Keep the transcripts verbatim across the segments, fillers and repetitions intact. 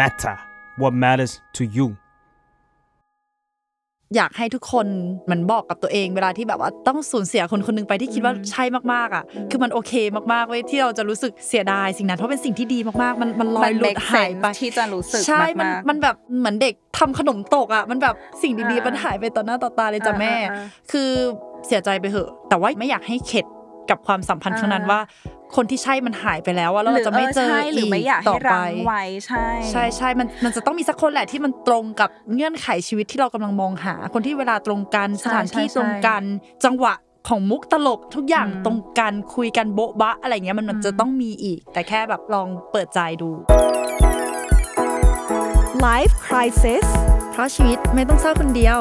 matter what matters to you อยากให้ทุกคนมันบอกกับตัวเองเวลาที่แบบว่าต้องสูญเสียคนคนนึงไปที่คิดว่าใช่มากๆอ่ะคือมันโอเคมากๆเว้ยที่เราจะรู้สึกเสียดายสิ่งนั้นเพราะเป็นสิ่งที่ดีมากๆมันมันลอยหลุดหายไปที่จะรู้สึกมากๆใช่มันมันแบบเหมือนเด็กทำขนมตกอ่ะมันแบบสิ่งดีๆมันหายไปต่อหน้าต่อตาเลยจ้ะแม่คือเสียใจไปเหอะแต่ว่าไม่อยากให้เข็ดกับความสัมพันธ์ครั้งนั้นว่าคนที่ใช่มันหายไปแล้วอ่ะแล้วเราจะไม่เจออีกต่อไปใช่ใช่ๆมันมันจะต้องมีสักคนแหละที่มันตรงกับเงื่อนไขชีวิตที่เรากำลังมองหาคนที่เวลาตรงกันสถานที่ตรงกันจังหวะของมุกตลกทุกอย่างตรงกันคุยกันโบ๊ะบะอะไรเงี้ยมันมันจะต้องมีอีกแต่แค่แบบลองเปิดใจดู Life Crisis เพราะชีวิตไม่ต้องเศร้าคนเดียว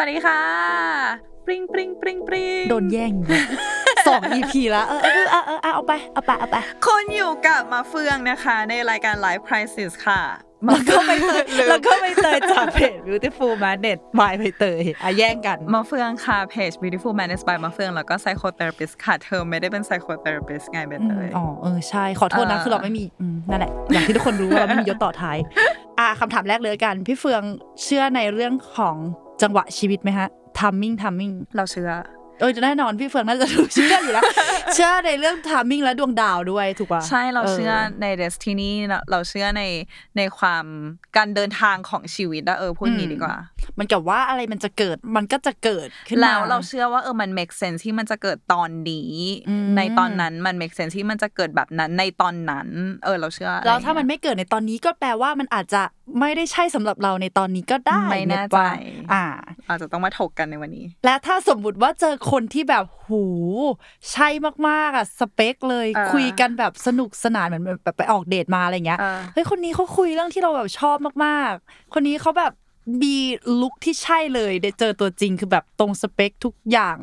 สวัสดีค่ะปริงปริงปริงปริงโดนแย่งสอง อี พี ละเออเออเออเอาไปเอาไปเอาไปคนอยู่กับมาเฟืองนะคะในรายการ Life Crisis ค่ะแล้วก็ไปเตยแล้วก็ไปเตยจากเพจ Beautiful Madness by ไปเตยอ่ะแย่งกันมาเฟืองค่ะเพจ Beautiful Madness by มาเฟืองแล้วก็ Psychotherapist ค่ะเธอไม่ได้เป็น Psychotherapist ไงเป็นเตยอ๋อเออใช่ขอโทษนะคือเราไม่มีนั่นแหละอย่างที่ทุกคนรู้ว่าเราไม่มียศต่อท้ายอ่ะคำถามแรกเลยกันพี่เฟืองเชื่อในเรื่องของจังหวะชีวิตไหมฮะ timing timing เราเชื่อเออแน่นอนพี่เฟืองน่าจะรู้เชื่ออยู่แล้วเชื่อในเรื่อง timing และดวงดาวด้วยถูกป่ะใช่เราเชื่อใน destiny เราเชื่อในในความการเดินทางของชีวิตอ่ะเออพูดงี้ดีกว่ามันกับว่าอะไรมันจะเกิดมันก็จะเกิดขึ้นแล้วเราเชื่อว่าเออมัน make sense ที่มันจะเกิดตอนนี้ในตอนนั้นมัน make sense ที่มันจะเกิดแบบนั้นในตอนนั้นเออเราเชื่อแล้วถ้ามันไม่เกิดในตอนนี้ก็แปลว่ามันอาจจะไม่ได้ใช่สำหรับเราในตอนนี้ก็ได้ไม่แน่ใจอ่าอาจจะต้องมาถกกันในวันนี้และถ้าสมมุติว่าเจอคนที่แบบหูใช่มากๆอ่ะสเปคเลยคุยกันแบบสนุกสนานเหมือนแบบไปออกเดทมาอะไรเงี้ยเฮ้ยคนนี้เขาคุยเรื่องที่เราแบบชอบมากๆคนนี้เขาแบบมีลุคที่ใช่เลยได้เจอตัวจริงคือแบบตรงสเปคทุกอย่าง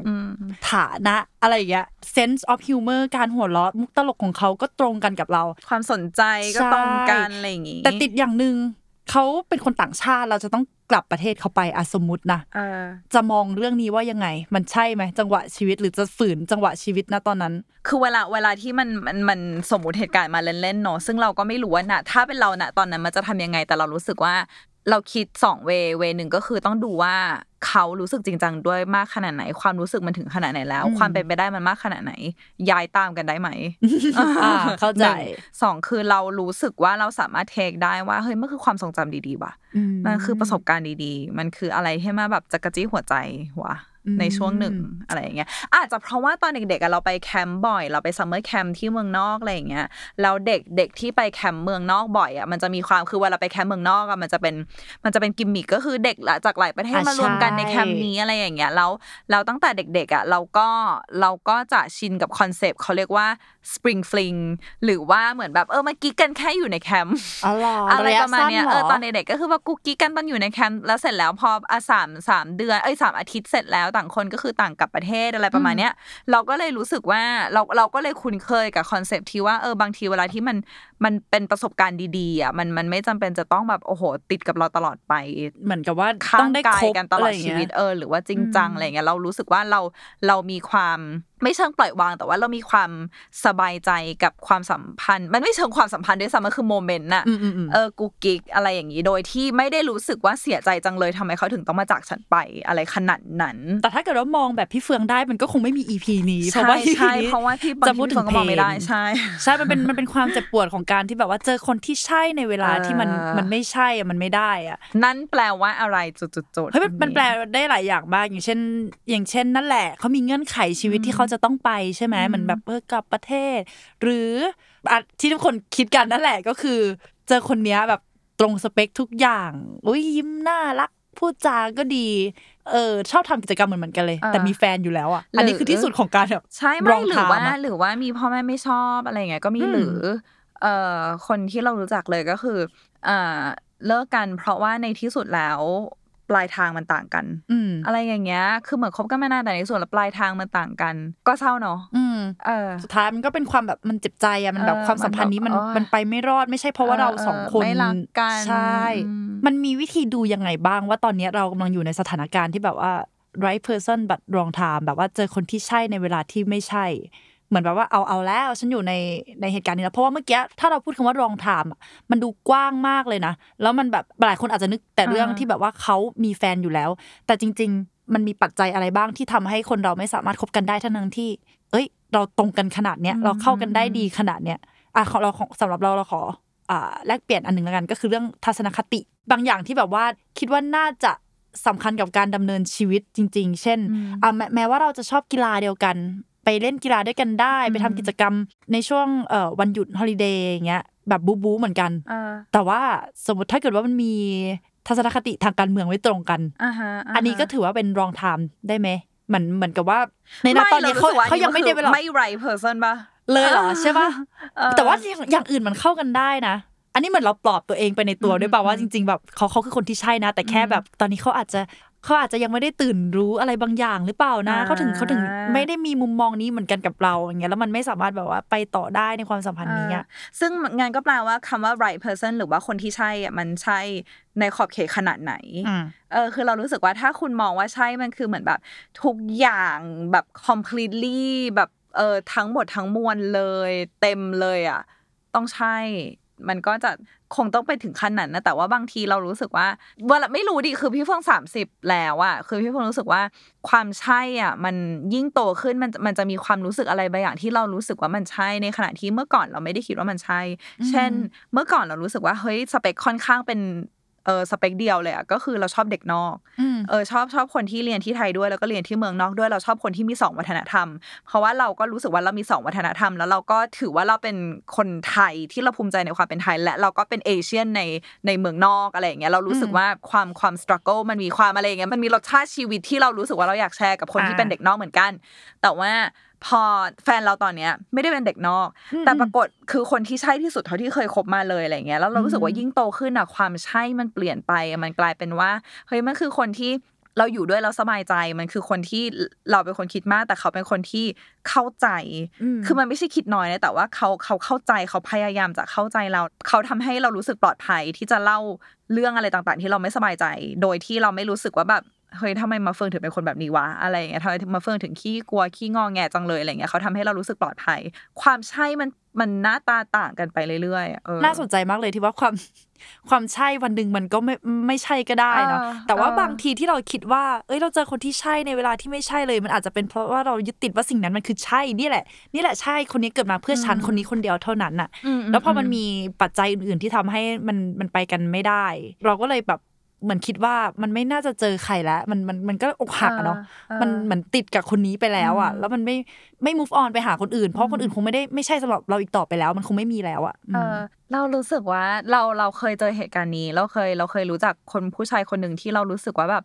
ฐานะอะไรอย่างเงี้ย sense of humor การหัวเราะมุกตลกของเขาก็ตรงกันกับเราความสนใจก็ตรงกันอะไรอย่างงี้แต่ติดอย่างนึงเขาเป็นคนต่างชาติเราจะต้องกลับประเทศเขาไปอ่ะสมมุตินะเออจะมองเรื่องนี้ว่ายังไงมันใช่มั้ยจังหวะชีวิตหรือจะฝืนจังหวะชีวิตณตอนนั้นคือเวลาเวลาที่มันมันมันสมมุติเหตุการณ์มาเล่นๆเนาะซึ่งเราก็ไม่รู้ว่าน่ะถ้าเป็นเราณตอนนั้นมันจะทำยังไงแต่เรารู้สึกว่าเราคิดสองเวเวนึงก็คือต้องดูว่าเขารู้สึกจริงจังด้วยมากขนาดไหนความรู้สึกมันถึงขนาดไหนแล้วความเป็นไปได้มันมากขนาดไหนย้ายตามกันได้ไหมเข้าใจสองคือเรารู้สึกว่าเราสามารถเทคได้ว่าเฮ้ยมันคือความทรงจำดีๆว่ะมันคือประสบการณ์ดีๆมันคืออะไรที่มาแบบจักรจี้หัวใจว่ะในช่วงหนึ่งอะไรอย่างเงี้ยอาจจะเพราะว่าตอนเด็กๆเราไปแคมป์บ่อยเราไปซัมเมอร์แคมป์ที่เมืองนอกอะไรอย่างเงี้ยแล้วเด็กๆที่ไปแคมป์เมืองนอกบ่อยอ่ะมันจะมีความคือเวลาไปแคมป์เมืองนอกอ่ะมันจะเป็นมันจะเป็นกิมมิคก็คือเด็กจากหลายประเทศมารวมกันในแคมป์นี้อะไรอย่างเงี้ยแล้วเราตั้งแต่เด็กๆอ่ะเราก็เราก็จะชินกับคอนเซปต์เขาเรียกว่าสปริงฟลิงหรือว่าเหมือนแบบเออมากิ๊กกันแค่อยู่ในแคมป์อะไรประมาณเนี้ยเออตอนเด็กๆก็คือว่ากูกิ๊กกันตอนอยู่ในแคมป์แล้วเสร็จแล้วพออ่ะสาม สามเดือนเอ้ยสามอาทิตย์เสร็จแล้วต่างคนก็คือต่างกับประเทศอะไรประมาณเนี้ยเราก็เลยรู้สึกว่าเราเราก็เลยคุ้นเคยกับคอนเซปต์ที่ว่าเออบางทีเวลาที่มันมันเป็นประสบการณ์ดีๆอ่ะมันมันไม่จำเป็นจะต้องแบบโอ้โหติดกับเราตลอดไปเหมือนกับว่าต้องได้คบกันตลอดชีวิตเออหรือว่าจริงจังอะไรอย่างเงี้ยเรารู้สึกว่าเราเรามีความไม่เชิงปล่อยวางแต่ว่าเรามีความสบายใจกับความสัมพันธ์มันไม่เชิงความสัมพันธ์ด้วยซ้ำมันคือโมเมนต์น่ะเออกูกิ๊กอะไรอย่างงี้โดยที่ไม่ได้รู้สึกว่าเสียใจจังเลยทำไมเขาถึงต้องมาจากฉันไปอะไรขนาดนั้นแต่ถ้าเกิดว่ามองแบบพี่เฟืองได้มันก็คงไม่มี อี พี นี้เพราะว่าใช่เพราะว่าพี่จะพูดถึงก็มองไม่ได้ใช่ใช่มันเป็นมันเป็นความเจ็บปวดของการที่แบบว่าเจอคนที่ใช่ในเวลาที่มันมันไม่ใช่อ่ะมันไม่ได้อ่ะนั่นแปลว่าอะไรจุดๆๆเฮ้ยมันแปลได้หลายอย่างมากอย่างเช่นอย่างเช่นนั่นแหละเค้ามีเงื่อนไขชีวิตที่จะต้องไปใช่ไหมมันแบบเออกลับประเทศหรือที่ทุกคนคิดกันนั่นแหละก็คือเจอคนเนี้ยแบบตรงสเปคทุกอย่างอุ้ยยิ้มน่ารักพูดจาก็ดีเออชอบทำกิจกรรมเหมือนเหมือนกันเลยแต่มีแฟนอยู่แล้วอ่ะอันนี้คือที่สุดของการแบบใช่ไหมหรือว่าหรือว่ามีพ่อแม่ไม่ชอบอะไรอย่างเงี้ยก็มีหรือเออคนที่เรารู้จักเลยก็คืออ่าเลิกกันเพราะว่าในที่สุดแล้วปลายทางมันต่างกันอะไรอย่างเงี้ยคือเหมือนคบกันมานานแต่ในส่วนแล้วปลายทางมันต่างกันก็เศร้าเนาะเออสุดท้ายมันก็เป็นความแบบมันเจ็บใจอ่ะมันแบบความสัมพันธ์นี้มันมันไปไม่รอดไม่ใช่เพราะว่าเราสองคนไม่รักกันใช่มันมีวิธีดูยังไงบ้างว่าตอนนี้เรากำลังอยู่ในสถานการณ์ที่แบบว่า right person but wrong time แบบว่าเจอคนที่ใช่ในเวลาที่ไม่ใช่ มือนแบบว่าเอาเอาแล้วฉันอยู่ในในเหตุการณ์นี้แล้วเพราะว่าเมื่อกี้ถ้าเราพูดคำว่ารองไทม์อ่ะมันดูกว้างมากเลยนะแล้วมันแบบหลายคนอาจจะนึกแต่เรื่องที่แบบว่าเขามีแฟนอยู่แล้วแต่จริงๆมันมีปัจจัยอะไรบ้างที่ทำให้คนเราไม่สามารถคบกันได้ทั้งที่เอ้ยเราตรงกันขนาดเนี้ยเราเข้ากันได้ดีขนาดเนี้ยอ่ะของเราสำหรับเราเราขออ่าแลกเปลี่ยนอันนึงแล้วกันก็คือเรื่องทัศนคติบางอย่างที่แบบว่าคิดว่าน่าจะสำคัญกับการดำเนินชีวิตจริงๆเช่นอ่ะแม้ว่าเราจะชอบกีฬาเดียวกันไปเล่นกีฬาด้วยกันได้ไปทำกิจกรรมในช่วงเอ่อวันหยุดฮอลิเดย์อย่างเงี้ยแบบบู๊บู๊เหมือนกันแต่ว่าสมมติถ้าเกิดว่ามันมีทัศนคติทางการเมืองไม่ตรงกันอันนี้ก็ถือว่าเป็นรองไทม์ได้ไหมเหมือนเหมือนกับว่าในตอนนี้เขาเขายังไม่ได้ไม่ right person ป่ะเลยเหรอใช่ป่ะแต่ว่าอย่างอื่นมันเข้ากันได้นะอันนี้เหมือนเราปลอบตัวเองไปในตัวด้วยป่ะว่าจริงๆแบบเขาเขาคือคนที่ใช่นะแต่แค่แบบตอนนี้เขาอาจจะเขาอาจจะยังไม่ได้ตื่นรู้อะไรบางอย่างหรือเปล่านะเขาถึงเขาถึงไม่ได้มีมุมมองนี้เหมือนกันกับเราอย่างเงี้ยแล้วมันไม่สามารถแบบว่าไปต่อได้ในความสัมพันธ์นี้ซึ่งงานก็แปลว่าคำว่า right person หรือว่าคนที่ใช่มันใช่ในขอบเขตขนาดไหนเออคือเรารู้สึกว่าถ้าคุณมองว่าใช่มันคือเหมือนแบบทุกอย่างแบบ completely แบบเออทั้งหมดทั้งมวลเลยเต็มเลยอ่ะต้องใช่มันก็จะคงต้องไปถึงขั้นนั้นนะแต่ว่าบางทีเรารู้สึกว่าเวลาไม่รู้ดิคือพี่เพิ่งสามสิบแล้วอ่ะคือพี่เพิ่งรู้สึกว่าความใช่อ่ะมันยิ่งโตขึ้นมันมันจะมีความรู้สึกอะไรบางอย่างที่เรารู้สึกว่ามันใช่ในขณะที่เมื่อก่อนเราไม่ได้คิดว่ามันใช่เช่นเมื่อก่อนเรารู้สึกว่าเฮ้ยสเปคค่อนข้างเป็นเออสเปคเดียวเลยอ่ะก็คือเราชอบเด็กนอกเออชอบชอบคนที่เรียนที่ไทยด้วยแล้วก็เรียนที่เมืองนอกด้วยเราชอบคนที่มีสองวัฒนธรรมเพราะว่าเราก็รู้สึกว่าเรามีสองวัฒนธรรมแล้วเราก็ถือว่าเราเป็นคนไทยที่เราภูมิใจในความเป็นไทยและเราก็เป็นเอเชียนในในเมืองนอกอะไรอย่างเงี้ยเรารู้สึกว่าความความสตรักเกิลมันมีความอะไรอย่างเงี้ยมันมีรสชาติชีวิตที่เรารู้สึกว่าเราอยากแชร์กับคนที่เป็นเด็กนอกเหมือนกันแต่ว่าพอแฟนเราตอนเนี้ยไม่ได้เป็นเด็กนอกแต่ปรากฏคือคนที่ใช่ที่สุดเท่าที่เคยคบมาเลยอะไรเงี้ยแล้วเรารู้สึกว่ายิ่งโตขึ้นอ่ะความใช่มันเปลี่ยนไปมันกลายเป็นว่าเฮ้ยมันคือคนที่เราอยู่ด้วยเราสบายใจมันคือคนที่เราเป็นคนคิดมากแต่เขาเป็นคนที่เข้าใจคือมันไม่ใช่คิดน้อยนะแต่ว่าเขาเขาเข้าใจเขาพยายามจะเข้าใจเราเขาทำให้เรารู้สึกปลอดภัยที่จะเล่าเรื่องอะไรต่างๆที่เราไม่สบายใจโดยที่เราไม่รู้สึกว่าแบบเฮ้ยทำไมมาเฟื่องถึงเป็นคนแบบนี้วะอะไรอย่างเงี้ยทำไมมาเฟื่องถึงขี้กลัวขี้งอแงจังเลยอะไรอย่างเงี้ยเขาทำให้เรารู้สึกปลอดภัยความใช่มันมันหน้าตาต่างกันไปเรื่อยๆเออน่าสนใจมากเลยที่ว่าความความใช่วันนึงมันก็ไม่ไม่ใช่ก็ได้เนาะแต่ว่าบางทีที่เราคิดว่าเอ้ยเราเจอคนที่ใช่ในเวลาที่ไม่ใช่เลยมันอาจจะเป็นเพราะว่าเรายึดติดว่าสิ่งนั้นมันคือใช่นี่แหละนี่แหละใช่คนนี้เกิดมาเพื่อฉันคนนี้คนเดียวเท่านั้นน่ะแล้วพอมันมีปัจจัยอื่นๆที่ทำให้มันมันไปกันไม่ได้เราก็เลยแบบเหมือนคิดว่ามันไม่น่าจะเจอใครแล้วมันมันมันก็อกหักอะเนาะมันเหมือนติดกับคนนี้ไปแล้วอะแล้วมันไม่ไม่ move on ไปหาคนอื่นเพราะคนอื่นคงไม่ได้ไม่ใช่สำหรับเราอีกต่อไปแล้วมันคงไม่มีแล้วอะเออเรารู้สึกว่าเราเราเคยเจอเหตุการณ์นี้เราเคยเราเคยรู้จักคนผู้ชายคนนึงที่เรารู้สึกว่าแบบ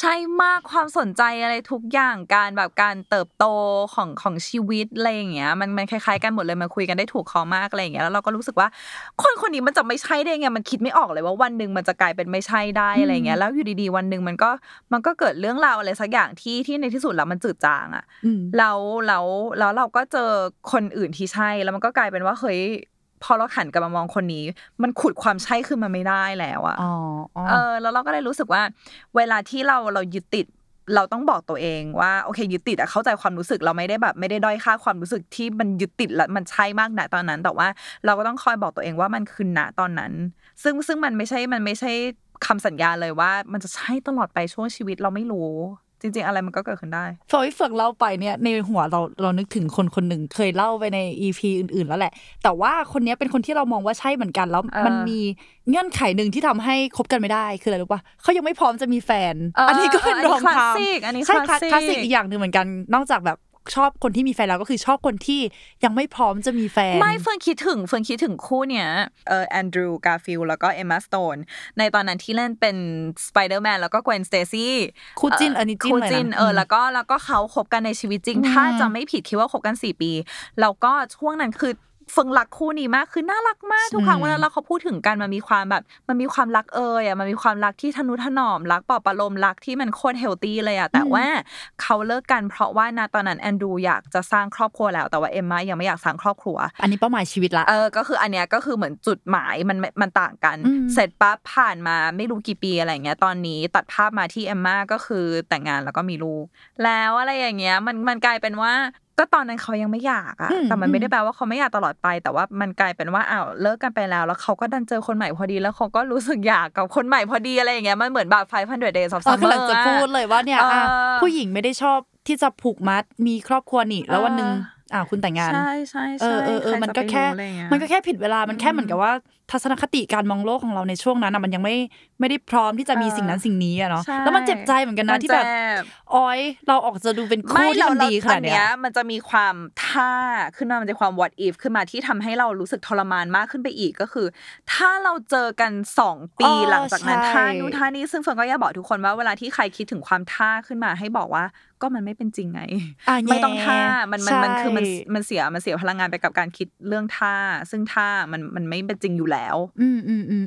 ใช่มากความสนใจอะไรทุกอย่างการแบบการเติบโตของของชีวิตอะไรอย่างเงี้ยมันมันคล้ายๆกันหมดเลยมันคุยกันได้ถูกคอมากอะไรอย่างเงี้ยแล้วเราก็รู้สึกว่าคนคนนี้มันจะไม่ใช่ได้ไงมันคิดไม่ออกเลยว่าวันนึงมันจะกลายเป็นไม่ใช่ได้อะไรอย่างเงี้ยแล้วอยู่ดีๆวันนึงมันก็มันก็เกิดเรื่องราวอะไรสักอย่างที่ที่ในที่สุดแล้วมันจืดจางอ่ะแล้วแล้วแล้วเราก็เจอคนอื่นที่ใช่แล้วมันก็กลายเป็นว่าเฮ้ยพอเราหันกลับมามองคนนี้มันขุดความใช่ขึ้นมาไม่ได้แล้วอ่ะอ๋อเออแล้วเราก็เลยรู้สึกว่าเวลาที่เราเรายึดติดเราต้องบอกตัวเองว่าโอเคยึดติดอ่ะเข้าใจความรู้สึกเราไม่ได้แบบไม่ได้ด้อยค่าความรู้สึกที่มันยึดติดและมันใช่มากณตอนนั้นแต่ว่าเราก็ต้องคอยบอกตัวเองว่ามันคือณตอนนั้นซึ่งซึ่งมันไม่ใช่มันไม่ใช่คำสัญญาเลยว่ามันจะใช่ตลอดไปช่วงชีวิตเราไม่รู้จริงๆอะไรมันก็เกิดขึ้นได้พอพี่เฟื่องเล่าไปเนี่ยในหัวเราเรานึกถึงคนคนหนึ่งเคยเล่าไปใน อี พี อื่นๆแล้วแหละแต่ว่าคนนี้เป็นคนที่เรามองว่าใช่เหมือนกันแล้วมันมีเงื่อนไขหนึ่งที่ทำให้คบกันไม่ได้คืออะไรรู้ป่ะเขายังไม่พร้อมจะมีแฟนอันนี้ก็เป็นรองเท้าใช่คลาสสิกอีกอย่างนึงเหมือนกันนอกจากแบบชอบคนที่มีแฟนแล้วก็คือชอบคนที่ยังไม่พร้อมจะมีแฟนไม่เฟิร์นคิดถึงเฟิร์นคิดถึงคู่เนี้ยเอ่อแอนดรูว์กาฟิลด์แล้วก็เอมม่าสโตนในตอนนั้นที่เล่นเป็นสไปเดอร์แมนแล้วก็เกวนสเตซี่คู่จิ้นอันนี้จิ้นคู่จิ้นเออแล้วก็แล้วก็เขาคบกันในชีวิตจริงถ้าจะไม่ผิดคิดว่าคบกันสี่ปีแล้วก็ช่วงนั้นคือเฟิร์นรักคู่นี้มากคือน่ารักมากทุกครั้งเวลาเราเขาพูดถึงกันมันมีความแบบมันมีความรักเอ่ยอ่ะมันมีความรักที่ทนุถนอมรักปลอบประโลมรักที่มันโคตรเฮลตี้เลยอ่ะแต่ว่าเขาเลิกกันเพราะว่าณตอนนั้นแอนดรูอยากจะสร้างครอบครัวแล้วแต่ว่าเอมม่ายังไม่อยากสร้างครอบครัวอันนี้เป้าหมายชีวิตละเออก็คืออันเนี้ยก็คือเหมือนจุดหมายมันมันต่างกันเสร็จปั๊บผ่านมาไม่รู้กี่ปีอะไรอย่างเงี้ยตอนนี้ตัดภาพมาที่เอมม่าก็คือแต่งงานแล้วก็มีลูกแล้วอะไรอย่างเงี้ยมันมันกลายเป็นว่า ก็ตอนนั้นเขายังไม่อยากอ่ะแต่มันไม่ได้แปลว่าเขาไม่อยากตลอดไปแต่ว่ามันกลายเป็นว่าอ้าวเลิกกันไปแล้วแล้วเขาก็ดันเจอคนใหม่พอดีแล้วเขาก็รู้สึกอยากกับคนใหม่พอดีอะไรอย่างเงี้ยมันเหมือนแบบห้าร้อย days of summer ก็เลยจะพูดเลยว่าเนี่ยผู้หญิงไม่ได้ชอบที่จะผูกมัดมีครอบครัวนี่แล้ววันนึงอ่าคุณแต่งงานใช่ใช่ใช่เออเออมันก็แค่มันก็แค่ผิดเวลามันแค่เหมือนกับว่าทัศนคติการมองโลกของเราในช่วงนั้นมันยังไม่ไม่ได้พร้อมที่จะมีสิ่งนั้นสิ่งนี้อะเนาะแล้วมันเจ็บใจเหมือนกันนะที่แบบอ้อยเราออกจะดูเป็นคู่ที่มันดีขนาดเนี้ยมันจะมีความท่าขึ้นมามันจะความ what if ขึ้นมาที่ทำให้เรารู้สึกทรมานมากขึ้นไปอีกก็คือถ้าเราเจอกันสองปีหลังจากนั้นท่านู้นท่านี้ซึ่งเฟิร์นก็อยากบอกทุกคนว่าเวลาที่ใครคิดถึงความท่าขึ้นมาให้บอกว่าก็มันไม่เป็นจริงไงไม่ต้องท่ามันมันมันคือมันมันเสียมันเสียพลังงานไปกับการคิดเรื่องท่าซึ่งท่ามันมันไม่เป็นจริงอยู่แล้ว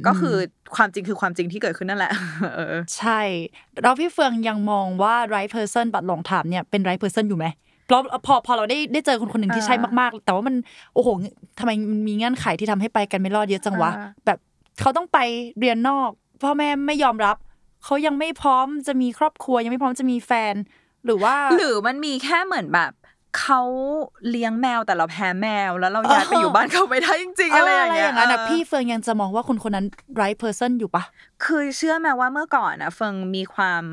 ก็คือความจริงคือความจริงที่เกิดขึ้นนั่นแหละใช่เราพี่เฟืองยังมองว่า right person but long time เนี่ยเป็น right person อยู่ไหมพอพอพอเราได้ได้เจอคนคนหนึ่งที่ใช่มากๆแต่ว่ามันโอ้โหทำไมมันมีเงื่อนไขที่ทำให้ไปกันไม่รอดเยอะจังวะแบบเขาต้องไปเรียนนอกพ่อแม่ไม่ยอมรับเขายังไม่พร้อมจะมีครอบครัวยังไม่พร้อมจะมีแฟนหรือว่าหรือมันมีแค่เหมือนแบบเขาเลี้ยงแมวแต่เราแพ้แมวแล้วเราย้ายไปอยู่บ้านเขาไม่ได้จริงๆอะไรอย่างเงี้ยนะพี่เฟิงยังจะมองว่าคนคนนั้น right person อยู่ปะคือเชื่อไหมว่าเมื่อก่อนนะเฟิงมีความ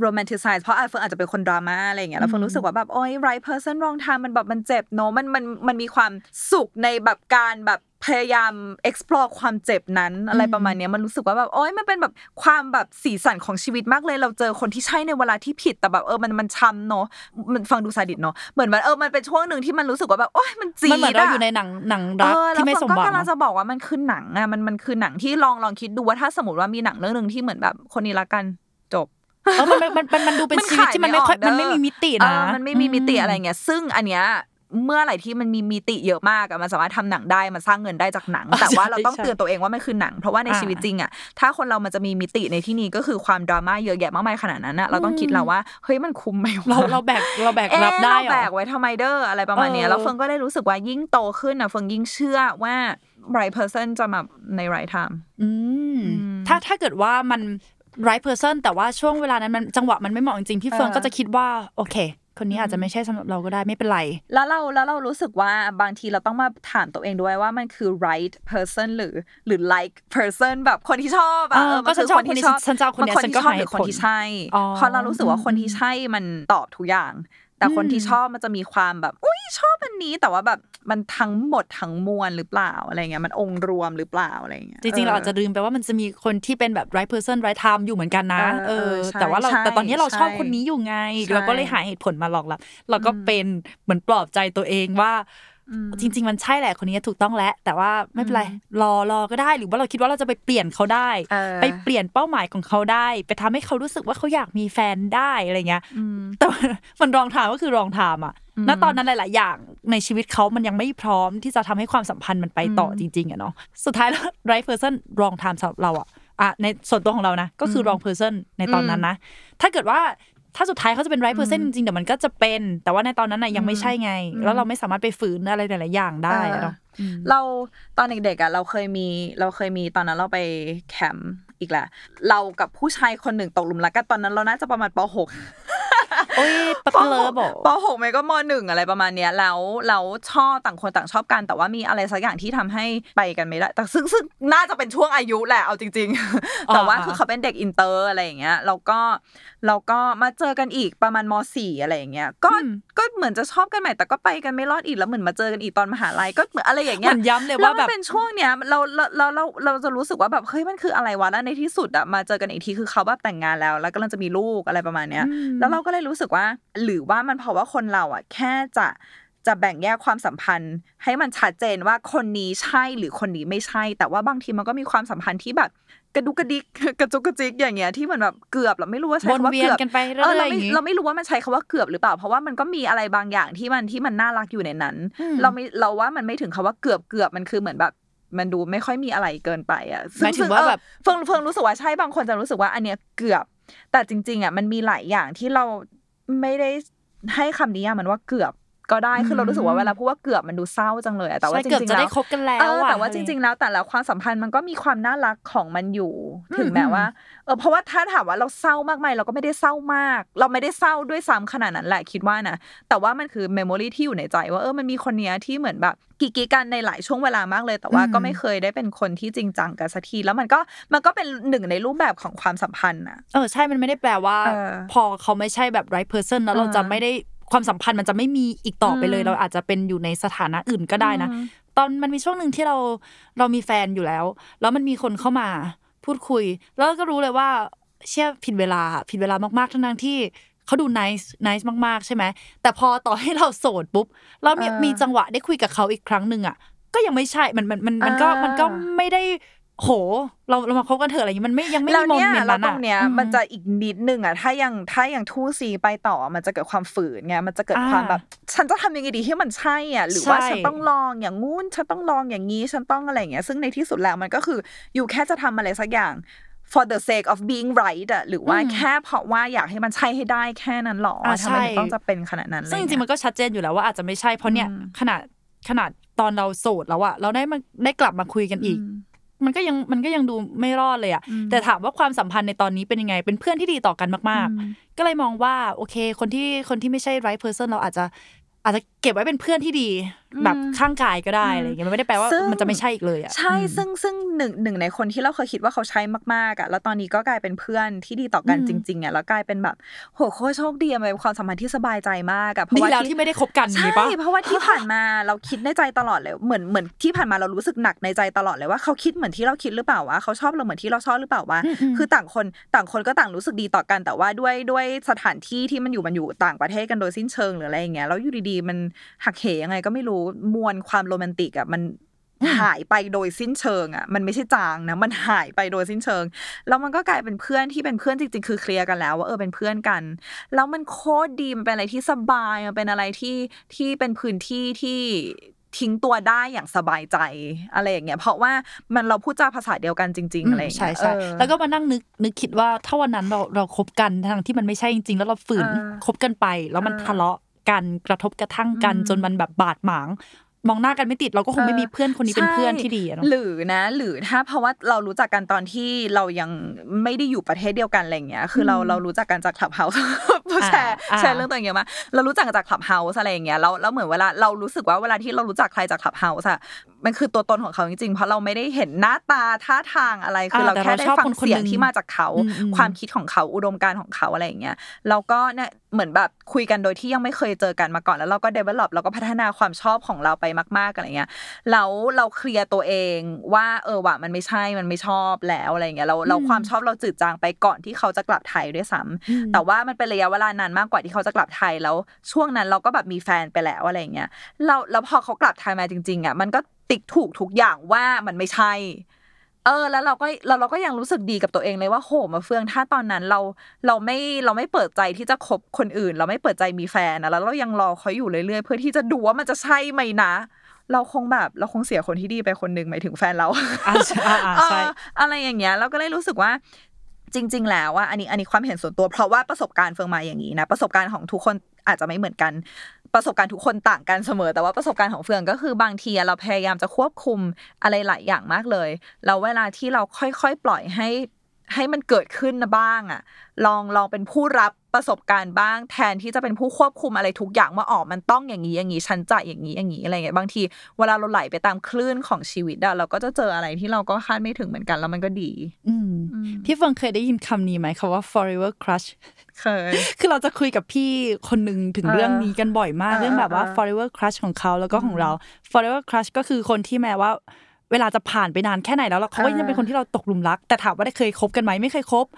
โรแมนติไซส์เพราะเฟิงอาจจะเป็นคนดราม่าอะไรอย่างเงี้ยแล้วเฟิงรู้สึกว่าแบบโอ๊ย right person wrong time มันแบบมันเจ็บเนาะมันมันมันมีความสุขในแบบการแบบพยายาม explore ความเจ็บนั้นอะไรประมาณนี้มันรู้สึกว่าแบบโอ๊ยมันเป็นแบบความแบบสีสันของชีวิตมากเลยเราเจอคนที่ใช่ในเวลาที่ผิดแต่แบบเออมันมันช้ำเนาะมันฟังดูซาดิสเนาะเหมือนมันเออมันเป็นช่วงนึงที่มันรู้สึกว่าแบบโอ๊ยมันจี๊ดอ่ะมันเหมือนเราอยู่ในหนังหนังรักที่ไม่สมหวังก็กำลังจะบอกว่ามันคือหนังอ่ะมันมันคือหนังที่ลองลองคิดดูว่าถ้าสมมุติว่ามีหนังเรื่องนึงที่เหมือนแบบคนนี้รักกันจบเออมันมันมันดูเป็นชีวิตที่มันไม่ค่อยมันไม่มีมิตินะมันไม่มีมิติอะไรเงี้ยซึ่งอันเนี้ยเมื่อไหร่ที่มันมีมิติเยอะมากอ่ะมันสามารถทำหนังได้มันสร้างเงินได้จากหนังแต่ว่าเราต้องเตือนตัวเองว่ามันคือหนังเพราะว่าในชีวิตจริงอ่ะถ้าคนเรามันจะมีมิติในที่นี้ก็คือความดราม่าเยอะแยะมากมายขนาดนั้นน่ะเราต้องคิดแล้วว่าเฮ้ยมันคุ้มมั้ยเราเราแบกเราแบกรับได้อ่ะเราแบกไว้ทำไมเด้ออะไรประมาณเนี้ยแล้วเฟิงก็ได้รู้สึกว่ายิ่งโตขึ้นน่ะเฟิงยิ่งเชื่อว่า right person จะมาใน right time อืมถ้าถ้าเกิดว่ามัน right person แต่ว่าช่วงเวลานั้นมันจังหวะมันไม่เหมาะจริงๆพี่เฟิงก็จะคิดว่าโอเคคนนี้อาจจะไม่ใช่สำหรับเราก็ได้ไม่เป็นไรแล้วเราแล้วเรารู้สึกว่าบางทีเราต้องมาถามตัวเองด้วยว่ามันคือ right person หรือหรือ like person แบบคนที่ชอบอ่ะเออก็ฉันชอบคนที่ชอบฉันชอบคนนี้ฉันก็ให้คนที่ใช่เพราะเรารู้สึกว่าคนที่ใช่มันตอบทุกอย่างแต่คนที่ชอบมันจะมีความแบบอุ๊ยชอบอันนี้แต่ว่าแบบมันทั้งหมดทั้งมวลหรือเปล่าอะไรเงี้ยมันองค์รวมหรือเปล่าอะไรเงี้ยจริงๆเราอาจจะลืมไปว่ามันจะมีคนที่เป็นแบบ right person right time อยู่เหมือนกันนะเออแต่ว่าเราแต่ตอนนี้เราชอบคนนี้อยู่ไงเราก็เลยหาเหตุผลมาหลอกเราเราก็เป็นเหมือนปลอบใจตัวเองว่าจริงๆมันใช่แหละคนนี้ถูกต้องแล้วแต่ว่าไม่เป็นไรรอรอก็ได้หรือว่าเราคิดว่าเราจะไปเปลี่ยนเขาได้ไปเปลี่ยนเป้าหมายของเขาได้ไปทำให้เขารู้สึกว่าเขาอยากมีแฟนได้อะไรเงี้ยแต่มันรองทามก็คือรองทามอ่ะณตอนนั้นหลายๆอย่างในชีวิตเขามันยังไม่พร้อมที่จะทำให้ความสัมพันธ์มันไปต่อจริงๆอ่ะเนาะสุดท้ายแล้ว right person รองทามสำหรับเราอ่ะอ่ะในส่วนตัวของเรานะก็คือ wrong person ในตอนนั้นนะถ้าเกิดว่าถ้าสุดท้ายเขาจะเป็น right person จริงๆเดี๋ยวมันก็จะเป็นแต่ว่าในตอนนั้นน่ะยังไม่ใช่ไงแล้วเราไม่สามารถไปฝืนอะไรหลายๆอย่างได้เนาะเราตอนเด็กๆอ่ะเราเคยมีเราเคยมีตอนนั้นเราไปแคมป์อีกแหละเรากับผู้ชายคนหนึ่งตกหลุมรักกันตอนนั้นเราน่าจะประมาณป.หกโอ้ยปะเลอบอกป.หกมันก็ม.หนึ่งอะไรประมาณเนี้ยแล้วเราชอบต่างคนต่างชอบกันแต่ว่ามีอะไรสักอย่างที่ทำให้ไปกันไม่ได้แต่ซึ่งซึ่งน่าจะเป็นช่วงอายุแหละเอาจริงๆแต่ว่าคือเขาเป็นเด็กอินเตอร์อะไรอย่างเงี้ยแล้วก็เราก็มาเจอกันอีกประมาณม.สี่อะไรอย่างเงี้ยก็ก็เหมือนจะชอบกันใหม่แต่ก็ไปกันไม่รอดอีกแล้วเหมือนมาเจอกันอีกตอนมหาลัยก็เหมือนอะไรอย่างเงี้ยมันย้ำเลยว่าแบบเป็นช่วงเนี้ยเราเราเราเราจะรู้สึกว่าแบบเฮ้ยมันคืออะไรวะแล้วในที่สุดอ่ะมาเจอกันอีกทีคือเขาแบบแต่งงานแล้วแล้วกำลังจะมีลูกอะไรประมาณเนี้ยแล้วเราก็เลยรู้สึกว่าหรือว่ามันเพราะว่าคนเราอ่ะแค่จะจะแบ่งแยกความสัมพันธ์ให้มันชัดเจนว่าคนนี้ใช่หรือคนนี้ไม่ใช่แต่ว่าบางทีมันก็มีความสัมพันธ์ที่แบบกระดุกกระดิกกระจุกกระจิกอย่างเงี้ยที่มันแบบเกือบเราไม่รู้ว่าใช้คำว่าเกือบเออเราไม่เราไม่รู้ว่ามันใช้คำว่าเกือบหรือเปล่าเพราะว่ามันก็มีอะไรบางอย่างที่มันที่มันน่ารักอยู่ในนั้นเราไม่เราว่ามันไม่ถึงคำว่าเกือบเกือบมันคือเหมือนแบบมันดูไม่ค่อยมีอะไรเกินไปอ่ะซึ่งว่าแบบเฟิงเฟิงรู้สึกว่าใช่บางคนจะรู้สึกว่าอันเนี้ยเกือบแต่จริงๆอ่ะมันมีหลายอย่างที่เราไม่ได้ให้คำนิยามมันว่าเกือบ ก็ได้คือเรารู้สึกว่าเวลาพูดว่าเกือบมันดูเศร้าจังเลยแต่ว่าจริงๆแล้วเกือบจะได้คบกันแล้วแต่ว่าจริงๆแล้วแต่ละความสัมพันธ์มันก็มีความน่ารักของมันอยู่ถึงแม้ว่าเออเพราะว่าถ้าถามว่าเราเศร้ามากไหมเราก็ไม่ได้เศร้ามากเราไม่ได้เศร้าด้วยซ้ำขนาดนั้นแหละคิดว่านะแต่ว่ามันคือเมมโมรี่ที่อยู่ในใจว่าเออมันมีคนเนี้ยที่เหมือนแบบกิ๊กกันในหลายช่วงเวลามากเลยแต่ว่าก็ไม่เคยได้เป็นคนที่จริงจังกันสักทีแล้วมันก็มันก็เป็นหนึ่งในรูปแบบของความสัมพันธ์นะเออใช่มันไม่ได้แปลว่าพอเขาไม่ใช่แบบ right person แล้วเราจะไม่ได้ความสัมพันธ์มันจะไม่มีอีกต่อไปเลยเราอาจจะเป็นอยู่ในสถานะอื่นก็ได้นะตอนมันมีช่วงนึงที่เราเรามีแฟนอยู่แล้วแล้วมันมีคนเข้ามาพูดคุยแล้วก็รู้เลยว่าเชี่ยผิดเวลาผิดเวลามากๆทั้งๆที่เขาดู nice nice มากๆใช่มั้ยแต่พอต่อให้เราโสดปุ๊บแล้วมีมีจังหวะได้คุยกับเขาอีกครั้งนึงอ่ะก็ยังไม่ใช่มันมันมันมันก็มันก็ไม่ได้โหเราเรามาคบกันเถอะอะไรอย่างงี้มันไม่ยังไม่มีโมเมนต์นั้นอ่ะตรงเนี้ยมันจะอีกนิดนึงอ่ะถ้ายังถ้ายังทุ่งสีไปต่อมันจะเกิดความฝืนไงมันจะเกิดความแบบฉันจะทำยังไงดีให้มันใช่อ่ะหรือว่าฉันต้องลองอย่างงู้นฉันต้องลองอย่างงี้ฉันต้องอะไรอย่างเงี้ยซึ่งในที่สุดแล้วมันก็คืออยู่แค่จะทำอะไรสักอย่าง for the sake of being right อ่ะหรือว่าแค่เพราะว่าอยากให้มันใช่ให้ได้แค่นั้นหรอทำไมต้องจะเป็นขนาดนั้นเลยซึ่งจริงๆมันก็ชัดเจนอยู่แล้วว่าอาจจะไม่ใช่เพราะเนี่ยขนาดขนาดตอนเราโสดแล้วอ่ะเราได้มาได้กลับมาคุยกันอีกมันก็ยังมันก็ยังดูไม่รอดเลยอ่ะแต่ถามว่าความสัมพันธ์ในตอนนี้เป็นยังไงเป็นเพื่อนที่ดีต่อกันมากๆก็เลยมองว่าโอเคคนที่คนที่ไม่ใช่ right person เราอาจจะอาจจะเก็บไว้เป็นเพื่อนที่ดีแบบข้างกายก็ได้อะไรอย่างเงี้ยมันไม่ได้แปลว่ามันจะไม่ใช่อีกเลยอ่ะใช่ซึ่งซึ่งหนึ่งหนึ่งในคนที่เราเคยคิดว่าเขาใช่มากๆอ่ะแล้วตอนนี้ก็กลายเป็นเพื่อนที่ดีต่อกันจริงๆอ่ะแล้วกลายเป็นแบบโหโคตรโชคดีเป็นความสัมพันธ์ที่สบายใจมากอ่ะเพราะว่าที่ไม่ได้คบกันนี่ป่ะใช่เพราะว่าที่ผ่านมาเราคิดในใจตลอดเลยเหมือนเหมือนที่ผ่านมาเรารู้สึกหนักในใจตลอดเลยว่าเขาคิดเหมือนที่เราคิดหรือเปล่าวะเขาชอบเราเหมือนที่เราชอบหรือเปล่าวะคือต่างคนต่างคนก็ต่างรู้สึกดีต่อกันแต่ว่าด้วยด้วยสถานที่ที่มันอยู่มันอยู่ต่างประเทศกันโดยสิ้นเชิงหรืออะไรอย่างเงี้ยแล้วอยู่ดีๆมันหักเหยังไงก็ไม่รู้มวลความโรแมนติกอ่ะมันหายไปโดยสิ้นเชิงอ่ะมันไม่ใช่จางนะมันหายไปโดยสิ้นเชิงแล้วมันก็กลายเป็นเพื่อนที่เป็นเพื่อนจริงๆคือเคลียร์กันแล้วว่าเออเป็นเพื่อนกันแล้วมันโคตรดีมันเป็นอะไรที่สบายมันเป็นอะไรที่ที่เป็นพื้นที่ที่ทิ้งตัวได้อย่างสบายใจอะไรอย่างเงี้ยเพราะว่ามันเราพูดจาภาษาเดียวกันจริงๆอะไรอย่างเงี้ยใช่ๆแล้วก็มานั่งนึกนึกคิดว่าถ้าวันนั้นเราเราคบกันทั้งที่มันไม่ใช่จริงๆแล้วเราฝืนคบกันไปแล้วมันทะเลาะกันกระทบกระทั่งกันจนมันแบบบาดหมางมองหน้ากันไม่ติดเราก็คงไม่มีเพื่อนคนนี้เป็นเพื่อนที่ดีอ่ะเนาะหรือนะหรือถ้าเพราะว่าเรารู้จักกันตอนที่เรายังไม่ได้อยู่ประเทศเดียวกันอะไรอย่างเงี้ยคือเราเรารู้จักกันจาก Clubhouse แชร์แชร์เรื่องตัวเองเยอะมากเรารู้จักกันจาก Clubhouse อะไรอย่างเงี้ยแล้วแล้วเหมือนเวลาเรารู้สึกว่าเวลาที่เรารู้จักใครจาก Clubhouse อ่ะมันคือตัวตนของเขาจริงๆเพราะเราไม่ได้เห็นหน้าตาท่าทางอะไรคือเราแค่ได้ฟังเสียงที่มาจากเขาความคิดของเขาอุดมการณ์ของเขาอะไรอย่างเงี้ยแล้วก็เนี่ยเหมือนแบบคุยกันโดยที่ยังไม่เคยเจอกันมาก่อนแล้วเราก็ develop แล้วก็พัฒนาความชอบของเราไปมากๆอะไรเงี้ยแล้วเราเคลียร์ตัวเองว่าเออว่ะมันไม่ใช่มันไม่ชอบแล้วอะไรเงี้ยเราเราความชอบเราจืดจางไปก่อนที่เขาจะกลับไทยด้วยซ้ำแต่ว่ามันเป็นระยะเวลานานมากกว่าที่เขาจะกลับไทยแล้วช่วงนั้นเราก็แบบมีแฟนไปแล้วอะไรเงี้ยเราแล้วพอเขากลับไทยมาจริงๆอ่ะมันก็ติ๊กถูกทุกอย่างว่ามันไม่ใช่เออแล้วเราก็เราเราก็ยังรู้สึกดีกับตัวเองเลยว่าโหมาเฟื่องถ้าตอนนั้นเราเราไม่เราไม่เปิดใจที่จะคบคนอื่นเราไม่เปิดใจมีแฟนนะแล้วเรายังรอเขาอยู่เรื่อยๆเพื่อที่จะดูว่ามันจะใช่ไหมนะเราคงแบบเราคงเสียคนที่ดีไปคนนึงหมายถึงแฟนเราอ่าใช่อะไรอย่างเงี้ยเราก็เลยรู้สึกว่าจริงๆแล้วอ่ะอันนี้อันนี้ความเห็นส่วนตัวเพราะว่าประสบการณ์เฟื่องมาอย่างนี้นะประสบการณ์ของทุกคนอาจจะไม่เหมือนกันประสบการณ์ทุกคนต่างกันเสมอแต่ว่าประสบการณ์ของเฟืองก็คือบางทีเราพยายามจะควบคุมอะไรหลายอย่างมากเลยแล้วเวลาที่เราค่อยๆปล่อยให้ให้มันเกิดขึ้นบ้างอ่ะลองลองเป็นผู้รับประสบการณ์บ้างแทนที่จะเป็นผู้ควบคุมอะไรทุกอย่างว่าออกมันต้องอย่างนี้อย่างนี้ฉันจะอย่างนี้อย่างนี้อะไรเงี้ยบางทีเวลาเราไหลไปตามคลื่นของชีวิตอ่ะเราก็จะเจออะไรที่เราก็คาดไม่ถึงเหมือนกันแล้วมันก็ดีอืมพี่เฟืองเคยได้ยินคำนี้ไหมคะว่า forever crush เคยคือเราจะคุยกับพี่คนนึงถึงเรื่องนี้กันบ่อยมากเรื่องแบบว่า forever crush ของเขาแล้วก็ของเรา forever crush ก็คือคนที่แม้ว่าเวลาจะผ่านไปนานแค่ไหนแล้วเราเขาก็ยังเป็นคนที่เราตกหลุมรักแต่ถามว่าได้เคยคบกันไหมไม่เคยคบ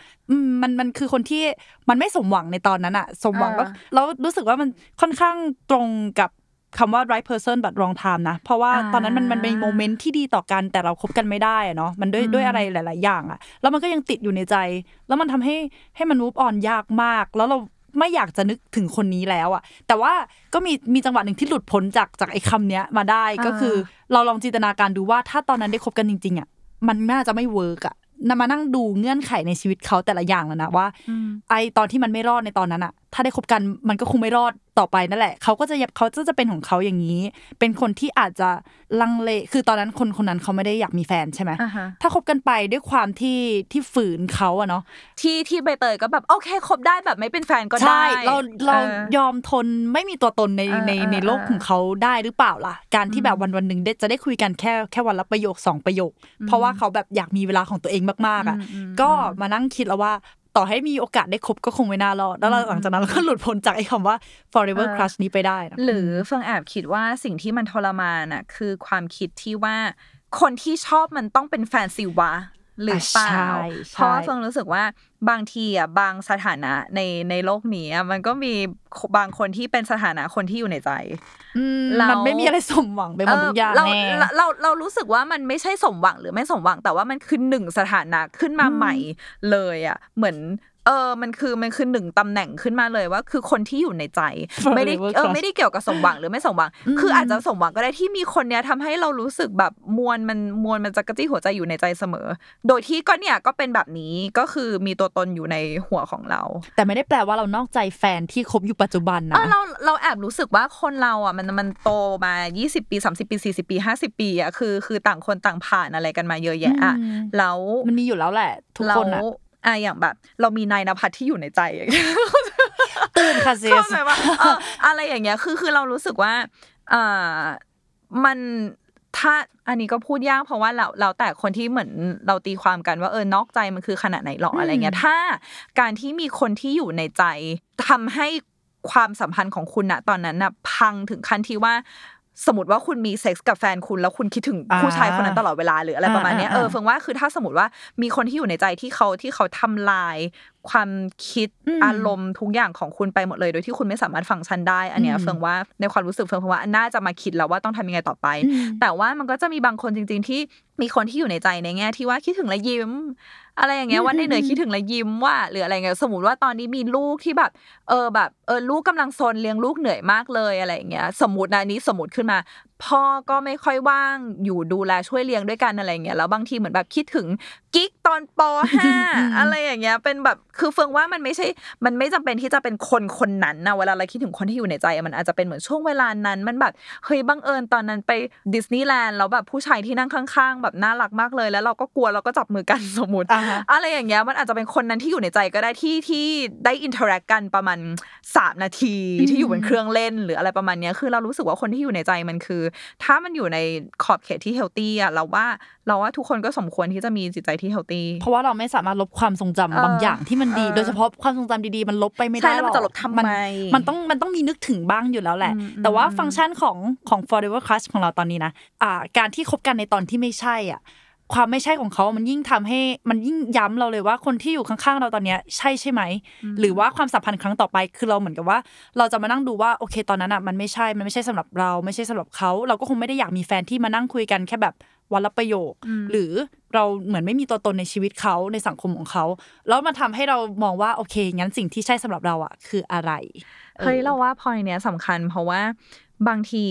มันมันคือคนที่มันไม่สมหวังในตอนนั้นอะสมหวังก็เรารู้สึกว่ามันค่อนข้างตรงกับคำว่า right person but wrong time นะเพราะว่าตอนนั้นมันมันเป็นโมเมนต์ที่ดีต่อกันแต่เราคบกันไม่ได้อะเนาะมันด้วยด้วยอะไรหลายๆอย่างอะแล้วมันก็ยังติดอยู่ในใจแล้วมันทำให้ให้มัน move on ยากมากแล้วเราไม่อยากจะนึกถึงคนนี้แล้วอ่ะแต่ว่าก็มีมีจังหวะนึงที่หลุดพ้นจากจากไอ้คำเนี้ยมาได้ก็คือเราลองจินตนาการดูว่าถ้าตอนนั้นได้คบกันจริงๆอ่ะมันน่าจะไม่เวิร์กอ่ะมานั่งดูเงื่อนไขในชีวิตเขาแต่ละอย่างแล้วนะว่าไอ้ตอนที่มันไม่รอดในตอนนั้นอ่ะ ถ้าได้คบกันมันก็คงไม่รอดต่อไปนั่นแหละเขาก็จะเขาจะจะเป็นของเขาอย่างนี้เป็นคนที่อาจจะลังเลคือตอนนั้นคนคนนั้นเขาไม่ได้อยากมีแฟนใช่ไหมถ้าคบกันไปด้วยความที่ที่ฝืนเขาอะเนาะที่ที่ใบเตยก็แบบโอเคคบได้แบบไม่เป็นแฟนก็ได้เราเรายอมทนไม่มีตัวตนในในในโลกของเขาได้หรือเปล่าล่ะการที่แบบวันวันหนึ่งจะได้คุยกันแค่แค่วันละประโยคสองประโยคเพราะว่าเขาแบบอยากมีเวลาของตัวเองมากๆอะก็มานั่งคิดแล้วว่าต่อให้มีโอกาสได้คบก็คงไม่น่ารอดแล้วหลังจากนั้นเราก็หลุดพ้นจากไอ้คำว่า forever crush นี้ไปได้นะหรือเฟิงแอบคิดว่าสิ่งที่มันทรมานน่ะคือความคิดที่ว่าคนที่ชอบมันต้องเป็นแฟนสิวะหรือเปล่าเพราะเฟิงรู้สึกว่าบางทีอ่ะบางสถานะในในโลกนี้มันก็มีบางคนที่เป็นสถานะคนที่อยู่ในใจมันไม่มีอะไรสมหวังไปหมดทุกอย่างแน่เราเราเรารู้สึกว่ามันไม่ใช่สมหวังหรือไม่สมหวังแต่ว่ามันคือหนึ่งสถานะขึ้นมาใหม่เลยอ่ะเหมือนเออมันคือมันคือหนึ่งตำแหน่งขึ้นมาเลยว่าคือคนที่อยู่ในใจไม่ได้เออไม่ได้เกี่ยวกับสมหวังหรือไม่สมหวังคืออาจจะสมหวังก็ได้ที่มีคนเนี้ยทำให้เรารู้สึกแบบมวลมันมวลมันจะกระจี้หัวใจอยู่ในใจเสมอโดยที่ก็เนี่ยก็เป็นแบบนี้ก็คือมีตัวตนอยู่ในหัวของเราแต่ไม่ได้แปลว่าเรานอกใจแฟนที่คบอยู่ปัจจุบันนะเราเราแอบรู้สึกว่าคนเราอ่ะมันมันโตมายี่สิบปีสามสิบปีสี่สิบปีห้าสิบปีอ่ะคือคือต่างคนต่างผ่านอะไรกันมาเยอะแยะอ่ะแล้วมันมีอยู่แล้วแหละทุกคนอ่ะอ่ะอย่างแบบเรามีนายณภัทรที่อยู่ในใจตื่นค่ะซิสอะไรอย่างเงี้ยคือคือเรารู้สึกว่าเอ่อมันถ้าอันนี้ก็พูดยากเพราะว่าเราเราแต่คนที่เหมือนเราตีความกันว่าเออนอกใจมันคือขนาดไหนหรออะไรเงี้ยถ้าการที่มีคนที่อยู่ในใจทำให้ความสัมพันธ์ของคุณนะตอนนั้นนะพังถึงขั้นที่ว่าสมมติว่าคุณมีเซ็กส์กับแฟนคุณแล้วคุณคิดถึงผู้ชายคนนั้นตลอดเวลาหรืออะไรประมาณนี้เออเฟิงว่าคือถ้าสมมติว่ามีคนที่อยู่ในใจที่เขาที่เขาทำลายความคิดอารมณ์ทุกอย่างของคุณไปหมดเลยโดยที่คุณไม่สามารถฟังก์ชันได้อันเนี้ยเฟิงว่าในความรู้สึกเฟิงว่าน่าจะมาคิดแล้วว่าต้องทำยังไงต่อไปแต่ว่ามันก็จะมีบางคนจริงๆที่มีคนที่อยู่ในใจในแง่ที่ว่าคิดถึงและยิ้มอะไรอย่างเงี้ยว่าได้เหนื่อยคิดถึงและยิ้มว่าหรืออะไรเงี้ยสมมุติว่าตอนนี้มีลูกที่แบบเออแบบเออลูกกำลังซนเลี้ยงลูกเหนื่อยมากเลยอะไรอย่างเงี้ยสมมุตินะนี้สมมุติขึ้นมาพ่อก็ไม่ค่อยว่างอยู่ดูแลช่วยเลี้ยงด้วยกันอะไรเงี้ยแล้วบางทีเหมือนแบบคิดถึงกิ๊กตอนป.ห้า อะไรอย่างเงี้ยเป็นแบบคือเฟิงว่ามันไม่ใช่มันไม่จำเป็นที่จะเป็นคนคนนั้นนะเวลาเราคิดถึงคนที่อยู่ในใจมันอาจจะเป็นเหมือนช่วงเวลานั้นมันแบบเฮ้ยบังเอิญตอนนั้นไปดิสนีย์แลนด์แล้วแบบผู้ชายที่นั่งข้างๆแบบน่ารักมากเลยแล้วเราก็กลัวเราก็จับมือกันสมมุติอะไรอย่างเงี้ยมันอาจจะเป็นคนนั้นที่อยู่ในใจก็ได้ที่ที่ได้อินเทอร์แอคกันประมาณสามนาทีที่อยู่บนเครื่องเล่นหรืออะไรประมาณเนี้ยคือเรารู้สึกว่าคนที่อยู่ในใจมันคือถ้ามันอยู่ในขอบเขตที่เฮลตี้อ่ะเราว่าเราว่าทุกคนก็สมควรที่จะมีจิตใจที่เฮลตี้เพราะว่าเราไม่สามารถลบความทรงจำบางอย่างที่มันดีโดยเฉพาะความทรงจำดีๆมันลบไปไม่ได้หรอกจะลบทำไมมันต้องมันต้องมีนึกถึงบ้างอยู่แล้วแหละแต่ว่าฟังก์ชันของของ Forever Crush ของเราตอนนี้นะอ่าการที่คบกันในตอนที่ไม่ใช่อ่ะความไม่ใช่ของเขามันยิ่งทำให้มันยิ่งย้ำเราเลยว่าคนที่อยู่ข้างๆเราตอนเนี้ยใช่ใช่มั้ยหรือว่าความสัมพันธ์ครั้งต่อไปคือเราเหมือนกับว่าเราจะมานั่งดูว่าโอเคตอนนั้นน่ะมันไม่ใช่มันไม่ใช่สำหรับเราไม่ใช่สำหรับเค้าเราก็คงไม่ได้อยากมีแฟนที่มานั่งคุยกันแค่แบบวันละประโยคหรือเราเหมือนไม่มีตัวตนในชีวิตเค้าในสังคมของเค้าแล้วมันทำให้เรามองว่าโอเคงั้นสิ่งที่ใช่สำหรับเราอ่ะคืออะไรเฮ้ยเราว่าพอยเนี้ยสำคัญเพราะว่าบางที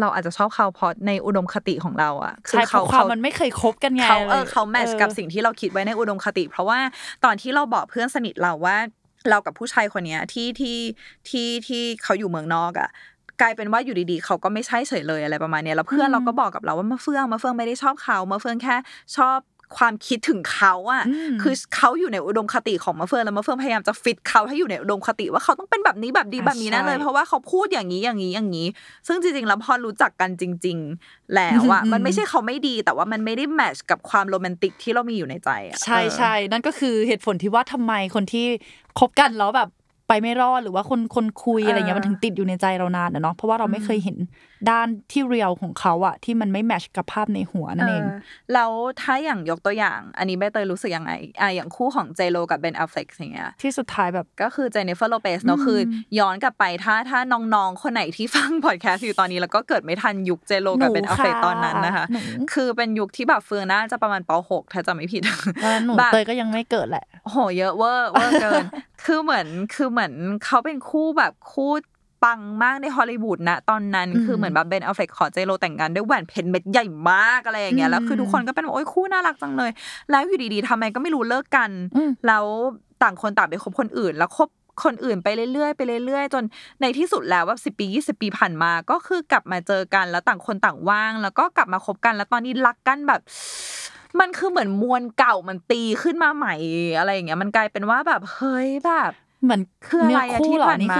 เราอาจจะชอบเขาเพราะในอุดมคติของเราอ่ะคือเขาเขามันไม่เคยคบกันไงเขาเออเขาแมทช์กับสิ่งที่เราคิดไว้ในอุดมคติเพราะว่าตอนที่เราบอกเพื่อนสนิทเราว่าเรากับผู้ชายคนเนี้ยที่ที่ที่ที่เขาอยู่เมืองนอกอ่ะกลายเป็นว่าอยู่ดีๆเขาก็ไม่ใช่เฉยเลยอะไรประมาณเนี้ยแล้วเพื่อนเราก็บอกกับเราว่ามาเฟื่องมาเฟื่องไม่ได้ชอบเขามาเฟื่องแค่ชอบความคิดถึงเขาอ่ะคือเขาอยู่ในอุดมคติของมะเฟืองแล้วมะเฟืองพยายามจะฟิตเขาให้อยู่ในอุดมคติว่าเขาต้องเป็นแบบนี้แบบดีแบบนี้นั่นเลยเพราะว่าเขาพูดอย่างนี้อย่างนี้อย่างนี้ซึ่งจริงๆแล้วพอรู้จักกันจริงๆแล้วอ่ะมันไม่ใช่เขาไม่ดีแต่ว่ามันไม่ได้แมทช์กับความโรแมนติกที่เรามีอยู่ในใจอ่ะใช่ๆนั่นก็คือเหตุผลที่ว่าทำไมคนที่คบกันแล้วแบบไปไม่รอดหรือว่าคนคนคุยอะไรเงี้ยมันถึงติดอยู่ในใจเรานานอ่ะเนาะเพราะว่าเราไม่เคยเห็นด้านที่เรียลของเขาอ่ะที่มันไม่แมทช์กับภาพในหัวนั่นเองแล้วถ้าอย่างยกตัวอย่างอันนี้ใบเตยรู้สึกยังไงอ่ะอย่างคู่ของเจโลกับเบนแอฟเฟล็กอย่างเงี้ยที่สุดท้ายแบบก็คือเจเนฟเฟอร์โลเปซเนาะคือย้อนกลับไปถ้าถ้าน้องๆคนไหนที่ฟังพอดแคสต์อยู่ตอนนี้แล้วก็เกิดไม่ทันยุคเจโลกับเบนแอฟเฟล็กตอนนั้นนะคะคือเป็นยุคที่แบบเฟืองน่าจะประมาณป.หกถ้าจำไม่ผิดหนูเตยก็ยังไม่เกิดแหละโหเยอะเวอร์เวอร์เกินคือเหมือนคือเหมือนเขาเป็นคู่แบบคู่ปังมากในฮอลลีวูดนะตอนนั้นคือเหมือนแบบเบนแอฟเฟล็กขอเจโลแต่งงานด้วยแหวนเพชรเม็ดใหญ่มากอะไรอย่างเงี้ยแล้วคือทุกคนก็เป็นโอ้ยคู่น่ารักจังเลยแล้วอยู่ดีๆทำไมก็ไม่รู้เลิกกันแล้วต่างคนต่างไปคบคนอื่นแล้วคบ คนอื่นไปเรื่อยๆไปเรื่อยๆจนในที่สุดแล้วว่าสิบปียี่สิบปีผ่านมาก็คือกลับมาเจอกันแล้วต่างคนต่างว่างแล้วก็กลับมาคบกันแล้วตอนนี้รักกันแบบมันคือเหมือนมวลเก่ามันตีขึ้นมาใหม่อะไรอย่างเงี้ยมันกลายเป็นว่าแบบเฮ้ยแบบมันคืออะไรที่ผ่านมา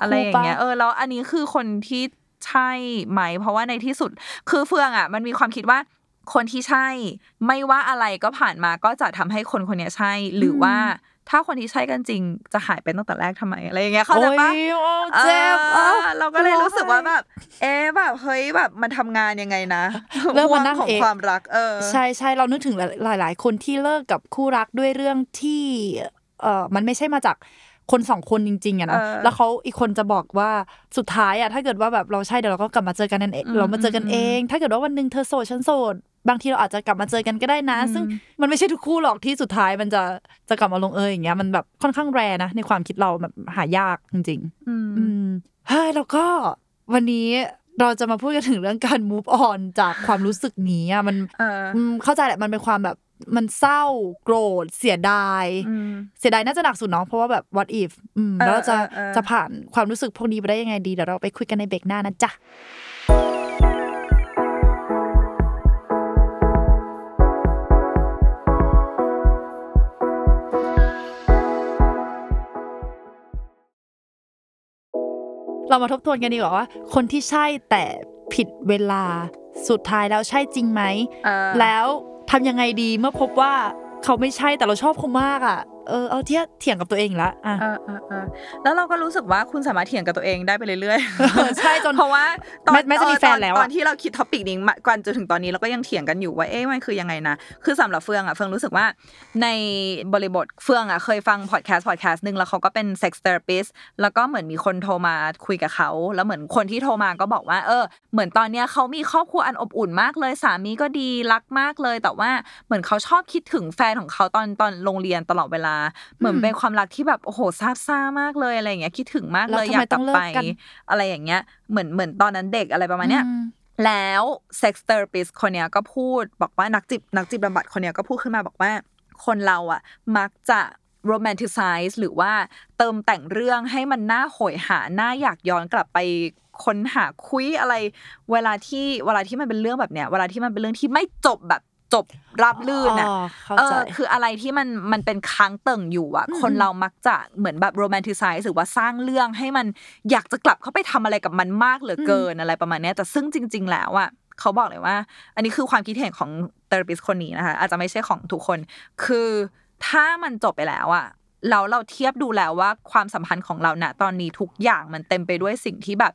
อะไรอย่างเงี้ยเออแล้วอันนี้คือคนที่ใช่ไหมเพราะว่าในที่สุดคือเฟืองอ่ะมันมีความคิดว่าคนที่ใช่ไม่ว่าอะไรก็ผ่านมาก็จะทำให้คนคนนี้ใช่หรือว่าถ้าคนที่ใช่กันจริงจะหายไปตั้งแต่แรกทำไมอะไรอย่างเงี้ยเข้าใจปะเจ็บเราก็เลยรู้สึกว่าแบบเอ๊ะแบบเฮ้ยแบบมันทำงานยังไงนะเรื่องของความรักเออใช่ใช่เรานึกถึงหลายๆคนที่เลิกกับคู่รักด้วยเรื่องที่เออมันไม่ใช่มาจากคนสองคนจริงๆอะนะแล้วเขาอีกคนจะบอกว่าสุดท้ายอะถ้าเกิดว่าแบบเราใช่เดี๋ยวเราก็กลับมาเจอกันนั่นเองเรามาเจอกันเองถ้าเกิดว่าวันนึงเธอโสดฉันโสดบางทีเราอาจจะกลับมาเจอกันก็ได้นะซึ่งมันไม่ใช่ทุกคู่หรอกที่สุดท้ายมันจะจะกลับมาลงเอยอย่างเงี้ยมันแบบค่อนข้างแรนะในความคิดเราแบบหายากจริงๆอืมเฮ้ยแล้วก็วันนี้เราจะมาพูดกันถึงเรื่องการ move on จากความรู้สึกนี้อะมันเข้าใจแหละมันเป็นความแบบมันเศร้าโกรธเสียดายเสียดายน่าจะหนักสุดเนาะเพราะว่าแบบ what if อืมแล้วจะจะผ่านความรู้สึกพวกนี้ไปได้ยังไงดีเดี๋ยวเราไปคุยกันในเบรกหน้านะจ๊ะเรามาทบทวนกันดีกว่าว่าคนที่ใช่แต่ผิดเวลาสุดท้ายแล้วใช่จริงไหมแล้วทำยังไงดีเมื่อพบว่าเขาไม่ใช่แต่เราชอบเขามากอ่ะเออเอาเที่ยเถียงกับตัวเองละอ่ะเออๆๆแล้วเราก็รู้สึกว่าคุณสามารถเถียงกับตัวเองได้ไปเรื่อยๆใช่จนเพราะว่าตอนไม่จะมีแฟนแล้วตอนที่เราคิดท็อปิกนี้ก่อนจนถึงตอนนี้เราก็ยังเถียงกันอยู่ว่าเอ๊ะมันคือยังไงนะคือสำหรับเฟืองอ่ะเฟืองรู้สึกว่าในบริบทเฟืองอ่ะเคยฟังพอดแคสต์พอดแคสต์นึงแล้วเขาก็เป็นเซ็กซ์เทอราปิสต์แล้วก็เหมือนมีคนโทรมาคุยกับเขาแล้วเหมือนคนที่โทรมาก็บอกว่าเออเหมือนตอนเนี้ยเขามีครอบครัวอันอบอุ่นมากเลยสามีก็ดีรักมากเลยแต่ว่าเหมือนเขาชอบคิดถึงแฟนของเขาตอนตอนโรงเรียนตลอดเวลาเหมือนเป็นความรักที่แบบโอ้โหซาบซ่ามากเลยอะไรอย่างเงี้ยคิดถึงมากเลยอยากกลับไปอะไรอย่างเงี้ยเหมือนเหมือนตอนนั้นเด็กอะไรประมาณเนี้ยแล้วเซ็กซ์เทอราปิสต์คนเนี้ยก็พูดบอกว่านักจิตนักจิตบำบัดคนเนี้ยก็พูดขึ้นมาบอกว่าคนเราอ่ะมักจะโรแมนติไซส์หรือว่าเติมแต่งเรื่องให้มันน่าโหยหาน่าอยากย้อนกลับไปค้นหาคุยอะไรเวลาที่เวลาที่มันเป็นเรื่องแบบเนี้ยเวลาที่มันเป็นเรื่องที่ไม่จบแบบจบรับลื่นน่ะเออคืออะไรที่มันมันเป็นค้างเติ่งอยู่อ่ะคนเรามักจะเหมือนแบบโรแมนติไซส์หรือว่าสร้างเรื่องให้มันอยากจะกลับเข้าไปทำอะไรกับมันมากเหลือเกินอะไรประมาณเนี้ยแต่ซึ่งจริงๆแล้วอ่ะเขาบอกเลยว่าอันนี้คือความคิดเห็นของเทอราปิสต์คนนี้นะคะอาจจะไม่ใช่ของทุกคนคือถ้ามันจบไปแล้วอ่ะเราเราเทียบดูแล้วว่าความสัมพันธ์ของเราณตอนนี้ทุกอย่างมันเต็มไปด้วยสิ่งที่แบบ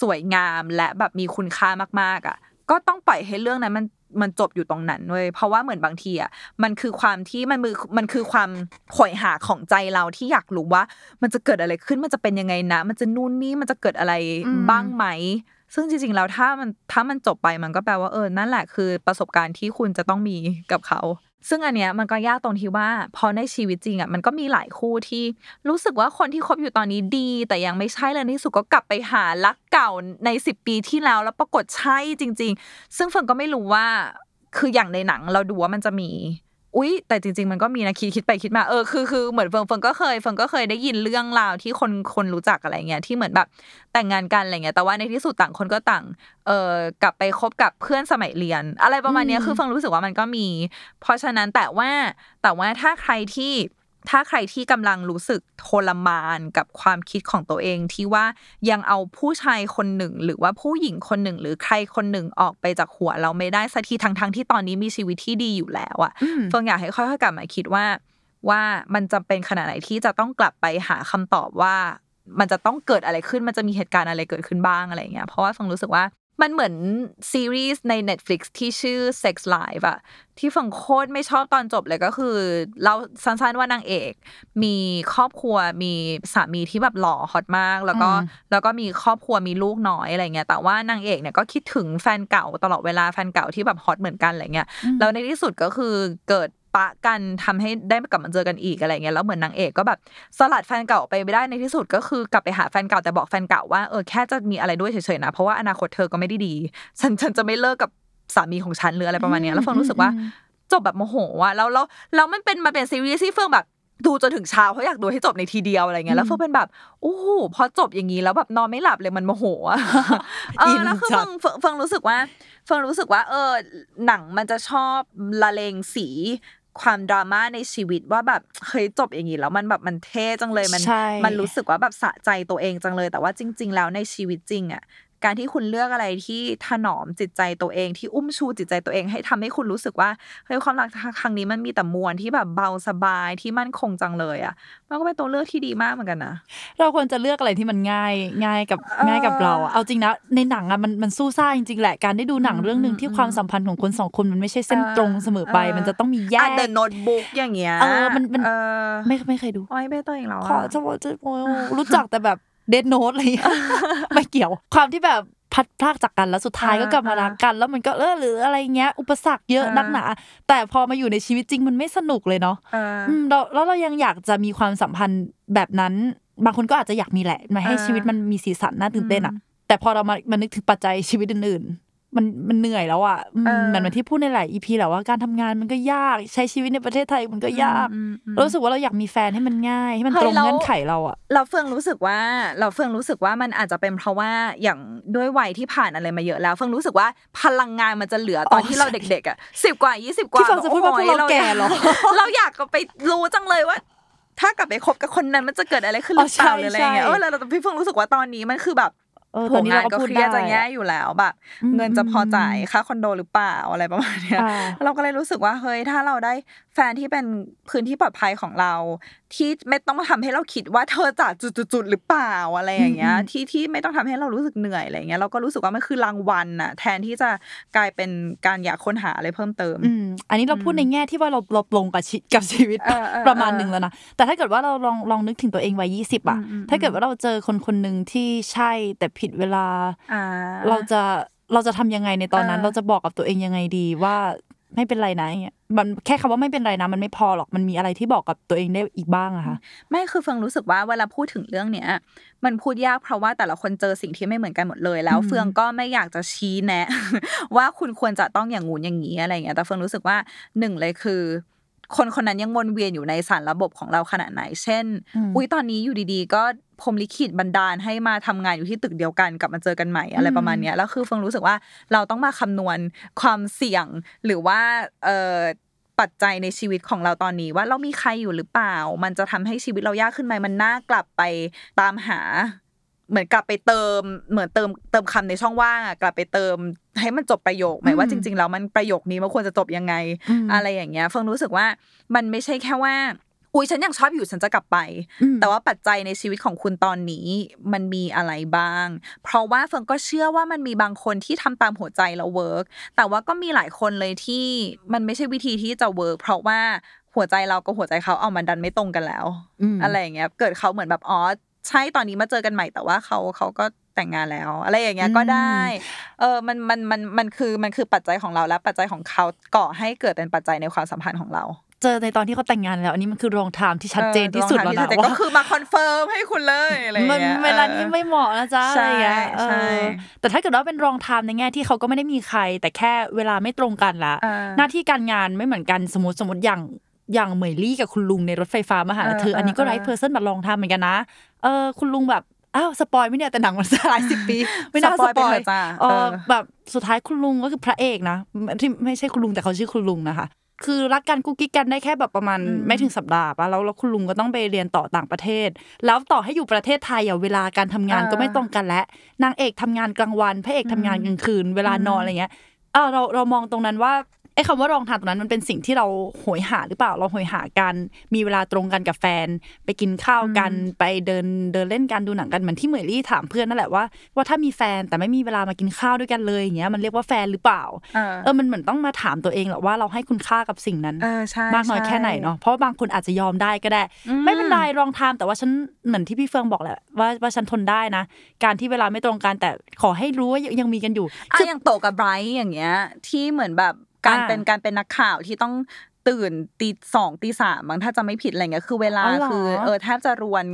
สวยงามและแบบมีคุณค่ามากๆอ่ะก็ต้องปล่อยให้เรื่องนั้นมันมันจบอยู่ตรงนั้นเว้ยเพราะว่าเหมือนบางทีอ่ะมันคือความที่มันมือมันคือความหอยหาของใจเราที่อยากรู้ว่ามันจะเกิดอะไรขึ้นมันจะเป็นยังไงนะมันจะนู่นนี่มันจะเกิดอะไรบ้างไหมซึ่งจริงๆแล้วถ้ามันถ้ามันจบไปมันก็แปลว่าเออนั่นแหละคือประสบการณ์ที่คุณจะต้องมีกับเขาซึ่งอันเนี้ยมันก็ยากตรงที่ว่าพอในชีวิตจริงอ่ะมันก็มีหลายคู่ที่รู้สึกว่าคนที่คบอยู่ตอนนี้ดีแต่ยังไม่ใช่เลยที่สุดก็กลับไปหารักเก่าในสิบปีที่แล้วแล้วปรากฏใช่จริงๆซึ่งเฟิร์นก็ไม่รู้ว่าคืออย่างในหนังเราดูว่ามันจะมีอุ๊ยแต่จริงๆมันก็มีนะคิดคิดไปคิดมาเออคือคือเหมือนเฟิร์นเฟิร์นก็เคยเฟิร์นก็เคยได้ยินเรื่องราวที่คนคนรู้จักอะไรเงี้ยที่เหมือนแบบแต่งงานกันอะไรเงี้ยแต่ว่าในที่สุดต่างคนก็ต่างเอ่อกลับไปคบกับเพื่อนสมัยเรียนอะไรประมาณนี้คือเฟิร์นรู้สึกว่ามันก็มีเพราะฉะนั้นแต่ว่าแต่ว่าถ้าใครที่ถ้าใครที่กำลังรู้สึกทรมานกับความคิดของตัวเองที่ว่ายังเอาผู้ชายคนหนึ่งหรือว่าผู้หญิงคนหนึ่งหรือใครคนหนึ่งออกไปจากหัวเราไม่ได้สักทีทั้งๆที่ตอนนี้มีชีวิตที่ดีอยู่แล้วอ่ะเฟิงอยากให้ค่อยๆกลับมาคิดว่าว่ามันจำเป็นขนาดไหนที่จะต้องกลับไปหาคำตอบว่ามันจะต้องเกิดอะไรขึ้นมันจะมีเหตุการณ์อะไรเกิดขึ้นบ้างอะไรเงี้ยเพราะว่าเฟิงรู้สึกว่ามันเหมือนซีรีส์ใน Netflix ที่ชื่อ Sex Life อ่ะที่ฝั่งโคตรไม่ชอบตอนจบเลยก็คือเราสั้นๆว่านางเอกมีครอบครัวมีสามีที่แบบหล่อฮอตมากแล้วก็แล้วก็มีครอบครัวมีลูกน้อยอะไรเงี้ยแต่ว่านางเอกเนี่ยก็คิดถึงแฟนเก่าตลอดเวลาแฟนเก่าที่แบบฮอตเหมือนกันอะไรเงี้ยแล้วในที่สุดก็คือเกิดปะกันทำให้ได้กลับมาเจอกันอีกอะไรเงี้ยแล้วเหมือนนางเอกก็แบบสลัดแฟนเก่าไปไม่ได้ในที่สุดก็คือกลับไปหาแฟนเก่าแต่บอกแฟนเก่าว่าเออแค่จะมีอะไรด้วยเฉยๆนะเพราะว่าอนาคตเธอก็ไม่ได้ดีฉันฉันจะไม่เลิกกับสามีของฉันหรืออะไรประมาณเนี้ยแล้วเฟิร์นรู้สึกว่าจบแบบโมโหว่ะแล้วแล้วแล้วมันเป็นมาเป็นซีรีส์ที่เฟิร์นแบบ ดูจนถึงเช้าเพราะอยากดูให้จบในทีเดียวอะไรเงี้ยแล้วเฟิร์นเป็นแบบโอ้โหพอจบอย่างงี้แล้วแบบนอนไม่หลับเลยมันโมโหอ่ะเออแล้วคือเฟิร์นเฟิร์นรู้สึกว่าเฟิร์นรู้สึกว่าเออหนังมันจะชอบละเลงสีความดราม่าในชีวิตว่าแบบเฮ้ยจบอย่างงี้แล้วมันแบบมันเท่จังเลยมันมันรู้สึกว่าแบบสะใจตัวเองจังเลยแต่ว่าจริงๆแล้วในชีวิตจริงอ่ะการที่คุณเลือกอะไรที่ถนอมจิตใจตัวเองที่อุ้มชูจิตใจตัวเองให้ทำให้คุณรู้สึกว่าเฮ้ยความรักครั้งนี้มันมีแต่มวลที่แบบเบาสบายที่มั่นคงจังเลยอ่ะมันก็เป็นตัวเลือกที่ดีมากเหมือนกันนะเราควรจะเลือกอะไรที่มันง่ายง่ายกับง่ายกับเราเอาจริงนะในหนังอ่ะมันมันสู้ซ่าจริงๆแหละการได้ดูหนังเรื่องนึงที่ความสัมพันธ์ของคนสองคนมันไม่ใช่เส้นตรงเสมอไปมันจะต้องมีแยก The Notebook อย่างเงี้ยเออมันมันไม่ไม่เคยดูอ๋อไม่ตัวเองหรอขอจะบอกจะรู้จักแต่แบบเดทโน้ตอะไรไม่เกี่ยวความที่แบบพัดพรากจากกันแล้วสุดท้ายก็กลับมารักกันแล้วมันก็เออหรืออะไรเงี้ยอุปสรรคเยอะนักหนาแต่พอมาอยู่ในชีวิตจริงมันไม่สนุกเลยเนาะเราแล้วเรายังอยากจะมีความสัมพันธ์แบบนั้นบางคนก็อาจจะอยากมีแหละมาให้ชีวิตมันมีสีสันน่าตื่นเต้นอ่ะแต่พอเรามามานึกถึงปัจจัยชีวิตอื่นๆมันมันเหนื่อยแล้วอ่ะเหมือนที่พูดในหลาย อี พี แล้วว่าการทำงานมันก็ยากใช้ชีวิตในประเทศไทยมันก็ยากรู้สึกว่าเราอยากมีแฟนให้มันง่ายให้มันตรงเงื่อนไขเราอ่ะเราเฟื่องรู้สึกว่าเราเฟื่องรู้สึกว่ามันอาจจะเป็นเพราะว่าอย่างด้วยวัยที่ผ่านอะไรมาเยอะแล้วเฟื่องรู้สึกว่าพลังงานมันจะเหลือตอนที่เราเด็กๆอ่ะสิบกว่ายี่สิบกว่าที่เฟื่องจะพูดว่าพวกเราแก่หรอเราอยากก็ไปรู้จังเลยว่าถ้ากลับไปคบกับคนนั้นมันจะเกิดอะไรขึ้นหรือเปล่าอะไรอย่างเงี้ยเออเราพี่เฟื่องรู้สึกว่าตอนนี้มันคือแบบเออตอนนี้เราก็เครียดจะแย่อยู่แล้วแบบเงินจะพอจ่ายค่าคอนโดหรือเปล่าอะไรประมาณเนี้ยเราก็เลยรู้สึกว่าเฮ้ยถ้าเราได้แฟนที่เป็นพื้นที่ปลอดภัยของเราที่ไม่ต้องทำให้เราคิดว่าเธอจะจุดๆหรือเปล่าอะไรอย่างเงี้ยที่ที่ไม่ต้องทำให้เรารู้สึกเหนื่อยอะไรอย่างเงี้ยเราก็รู้สึกว่ามันคือรางวัลน่ะแทนที่จะกลายเป็นการอยากค้นหาอะไรเพิ่มเติมอืมอันนี้เราพูดในแง่ที่ว่าเราลบลงกับกับชีวิตประมาณนึงแล้วนะแต่ถ้าเกิดว่าเราลองลองนึกถึงตัวเองวัยยี่สิบอ่ะถ้าเกิดว่าเราเจอคนๆนึงที่ใช่แต่ผิดเวลาเราจะเราจะทำยังไงในตอนนั้นเราจะบอกกับตัวเองยังไงดีว่าไม่เป็นไรนะเนี่ยมันแค่คำว่าไม่เป็นไรนะมันไม่พอหรอกมันมีอะไรที่บอกกับตัวเองได้อีกบ้างอ่ะค่ะไม่คือเฟืองรู้สึกว่าเวลาพูดถึงเรื่องเนี้ยมันพูดยากเพราะว่าแต่ละคนเจอสิ่งที่ไม่เหมือนกันหมดเลยแล้วเฟืองก็ไม่อยากจะชี้แนะว่าคุณควรจะต้องอย่างงู้นอย่างงี้อะไรอย่างเงี้ยแต่เฟืองรู้สึกว่าหนึ่งเลยคือคนคนนั้นยังวนเวียนอยู่ในสารระบบของเราขนาดไหนเช่นอุ๊ยตอนนี้อยู่ดีๆก็พรหมลิขิตบันดาลให้มาทำงานอยู่ที่ตึกเดียวกันกลับมาเจอกันใหม่อะไรประมาณเนี้ยแล้วคือเฟืองรู้สึกว่าเราต้องมาคำนวณความเสี่ยงหรือว่าเอ่อปัจจัยในชีวิตของเราตอนนี้ว่าเรามีใครอยู่หรือเปล่ามันจะทำให้ชีวิตเรายากขึ้นมั้ยมันน่ากลับไปตามหาเหมือนกลับไปเติมเหมือนเติมเติมคำในช่องว่างอ่ะกลับไปเติมให้มันจบประโยคหมายว่าจริงๆแล้วมันประโยคนี้มันควรจะจบยังไงอะไรอย่างเงี้ยเฟืองรู้สึกว่ามันไม่ใช่แค่ว่าอุ๊ยฉันยังชอบอยู่ฉันจะกลับไปแต่ว่าปัจจัยในชีวิตของคุณตอนนี้มันมีอะไรบ้างเพราะว่าเฟิร์นก็เชื่อว่ามันมีบางคนที่ทำตามหัวใจแล้วเวิร์คแต่ว่าก็มีหลายคนเลยที่มันไม่ใช่วิธีที่จะเวิร์คเพราะว่าหัวใจเรากับหัวใจเขาเอามันดันไม่ตรงกันแล้วอะไรอย่างเงี้ยเกิดเขาเหมือนแบบอ๋อใช่ตอนนี้มาเจอกันใหม่แต่ว่าเขาเขาก็แต่งงานแล้วอะไรอย่างเงี้ยก็ได้เออมันมันมันมันคือมันคือปัจจัยของเราและปัจจัยของเขาก่อให้เกิดเป็นปัจจัยในความสัมพันธ์ของเราเจอในตอนที่เขาแต่งงานแล้วอันนี้มันคือรองทามที่ชัดเจนที่สุดแล้วนะว่าก็คือมาคอนเฟิร์มให้คุณเลยอะไรอย่างเงี้ยมันเวลานี้ไม่เหมาะนะจ๊ะอะไรอย่างเงี้ยเออแต่ถ้าเกิดว่าเป็นรองทามในแง่ที่เขาก็ไม่ได้มีใครแต่แค่เวลาไม่ตรงกันละหน้าที่การงานไม่เหมือนกันสมมติสมมติอย่างอย่างเหมยลี่กับคุณลุงในรถไฟฟ้ามาหาเธออันนี้ก็ไร้เพอร์เซนต์มาลองทามเหมือนกันนะเออคุณลุงแบบอ้าวสปอยไม่เนี่ยแต่หนังมันหลายสิบปีไม่น่าสปอยจ้ะเออแบบสุดท้ายคุณลุงก็คือพระเอกนะที่ไม่ใช่คุณลุงแต่เขาชื่อคุณลุงนะคะคือรักกันกุ๊กกิ๊กกันได้แค่แบบประมาณไม่ถึงสัปดาห์ป่ะแล้วแล้วคุณลุงก็ต้องไปเรียนต่อต่างประเทศแล้วต่อให้อยู่ประเทศไทยอ่ะเวลาการทำงานก็ไม่ตรงกันและนางเอกทำงานกลางวันพระเอกทำงานกลางคืนเวลานอนอะไรเงี้ยเออเราเรามองตรงนั้นว่าไอ้คำว่ารองทามตรงนั้นมันเป็นสิ่งที่เราโหยหาหรือเปล่าเราโหยหากันมีเวลาตรงกันกับแฟนไปกินข้าวกันไปเดินเดินเล่นกันดูหนังกันเหมือนที่เหมยลี่ถามเพื่อนนั่นแหละว่าว่าถ้ามีแฟนแต่ไม่มีเวลามากินข้าวด้วยกันเลยอย่างเงี้ยมันเรียกว่าแฟนหรือเปล่าเออมันเหมือนต้องมาถามตัวเองแหละว่าเราให้คุณค่ากับสิ่งนั้นมากน้อยแค่ไหนเนาะเพราะบางคนอาจจะยอมได้ก็ได้ไม่เป็นไรรองทามแต่ว่าฉันเหมือนที่พี่เฟืองบอกแหละว่าว่าฉันทนได้นะการที่เวลาไม่ตรงกันแต่ขอให้รู้ว่ายังมีกันอยู่คืออย่างโตกับไบรท์อย่างเงี้ยที่เหมือนแบบการเป็นการเป็นนักข่าวที่ต้อง ตื่นตีสองตีสามบางถ้าจะไม่ผิดอะไรเงี้ยคือเวลาคือเออแทบจะรวน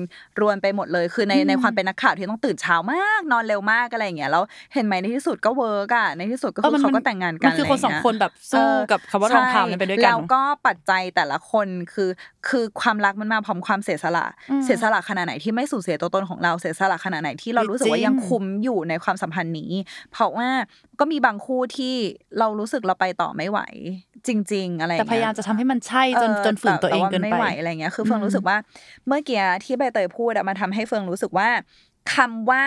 รวนไปหมดเลยคือในในความเป็นนักข่าวที่ต้องตื่นเช้ามากนอนเร็วมากอะไรอย่างเงี้ยแล้วเห็นไหมในที่สุดก็เวิร์กอ่ะในที่สุดก็คือเขาก็แต่งงานกันคือคนสองคนแบบสู้กับคำว่าทองคำไปด้วยกันแล้วก็ปัจจัยแต่ละคนคือคือความรักมันมาพร้อมความเสียสละเสียสละขนาดไหนที่ไม่สูญเสียตัวตนของเราเสียสละขนาดไหนที่เรารู้สึกว่ายังคุ้มอยู่ในความสัมพันธ์นี้เพราะว่าก็มีบางคู่ที่เรารู้สึกเราไปต่อไม่ไหวจริงๆอะไรแต่พยายามจะทำให้มันใช่จนจนฝืนตัวเองเกินไปอะไรเงี้ยคือเฟิงรู้สึกว่าเมื่อกี้ที่ใบเตยพูดอะมันทำให้เฟิงรู้สึกว่าคำว่า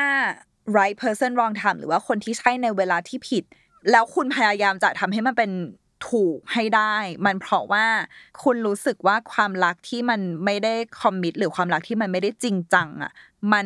right person wrong time หรือว่าคนที่ใช่ในเวลาที่ผิดแล้วคุณพยายามจะทำให้มันเป็นถูกให้ได้มันเพราะว่าคุณรู้สึกว่าความรักที่มันไม่ได้คอมมิตหรือความรักที่มันไม่ได้จริงจังอ่ะมัน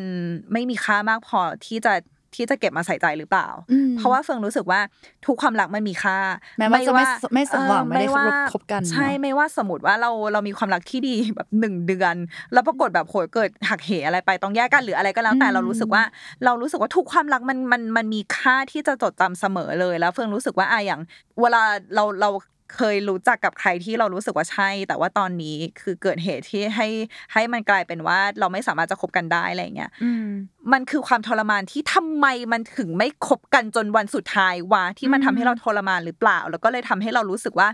ไม่มีค่ามากพอที่จะที่จะเก็บมาใส่ใจหรือเปล่าเพราะว่าเฟิงรู้สึกว่าทุกความรักมันมีค่าไม่ว่าไม่สมหวังไม่ได้คบกันใช่ไม่ว่าสมมุติว่าเราเรามีความรักที่ดีแบบหนึ่งเดือนแล้วปรากฏแบบโหยเกิดหักเหอะไรไปต้องแยกกันหรืออะไรก็แล้วแต่เรารู้สึกว่าเรารู้สึกว่าทุกความรักมันมันมันมีค่าที่จะจดจำเสมอเลยแล้วเฟิงรู้สึกว่าอ่ะอย่างเวลาเราเราเคยรู้จักกับใครที่เรารู้สึกว่าใช่แต่ว่าตอนนี้คือเกิดเหตุที่ให้ให้มันกลายเป็นว่าเราไม่สามารถจะคบกันได้อะไรเงี้ยมันคือความทรมานที่ทำไมมันถึงไม่คบกันจนวันสุดท้ายวะที่มันทำให้เราทรมานหรือเปล่าแล้วก็เลยทำให้เรารู้สึกว่า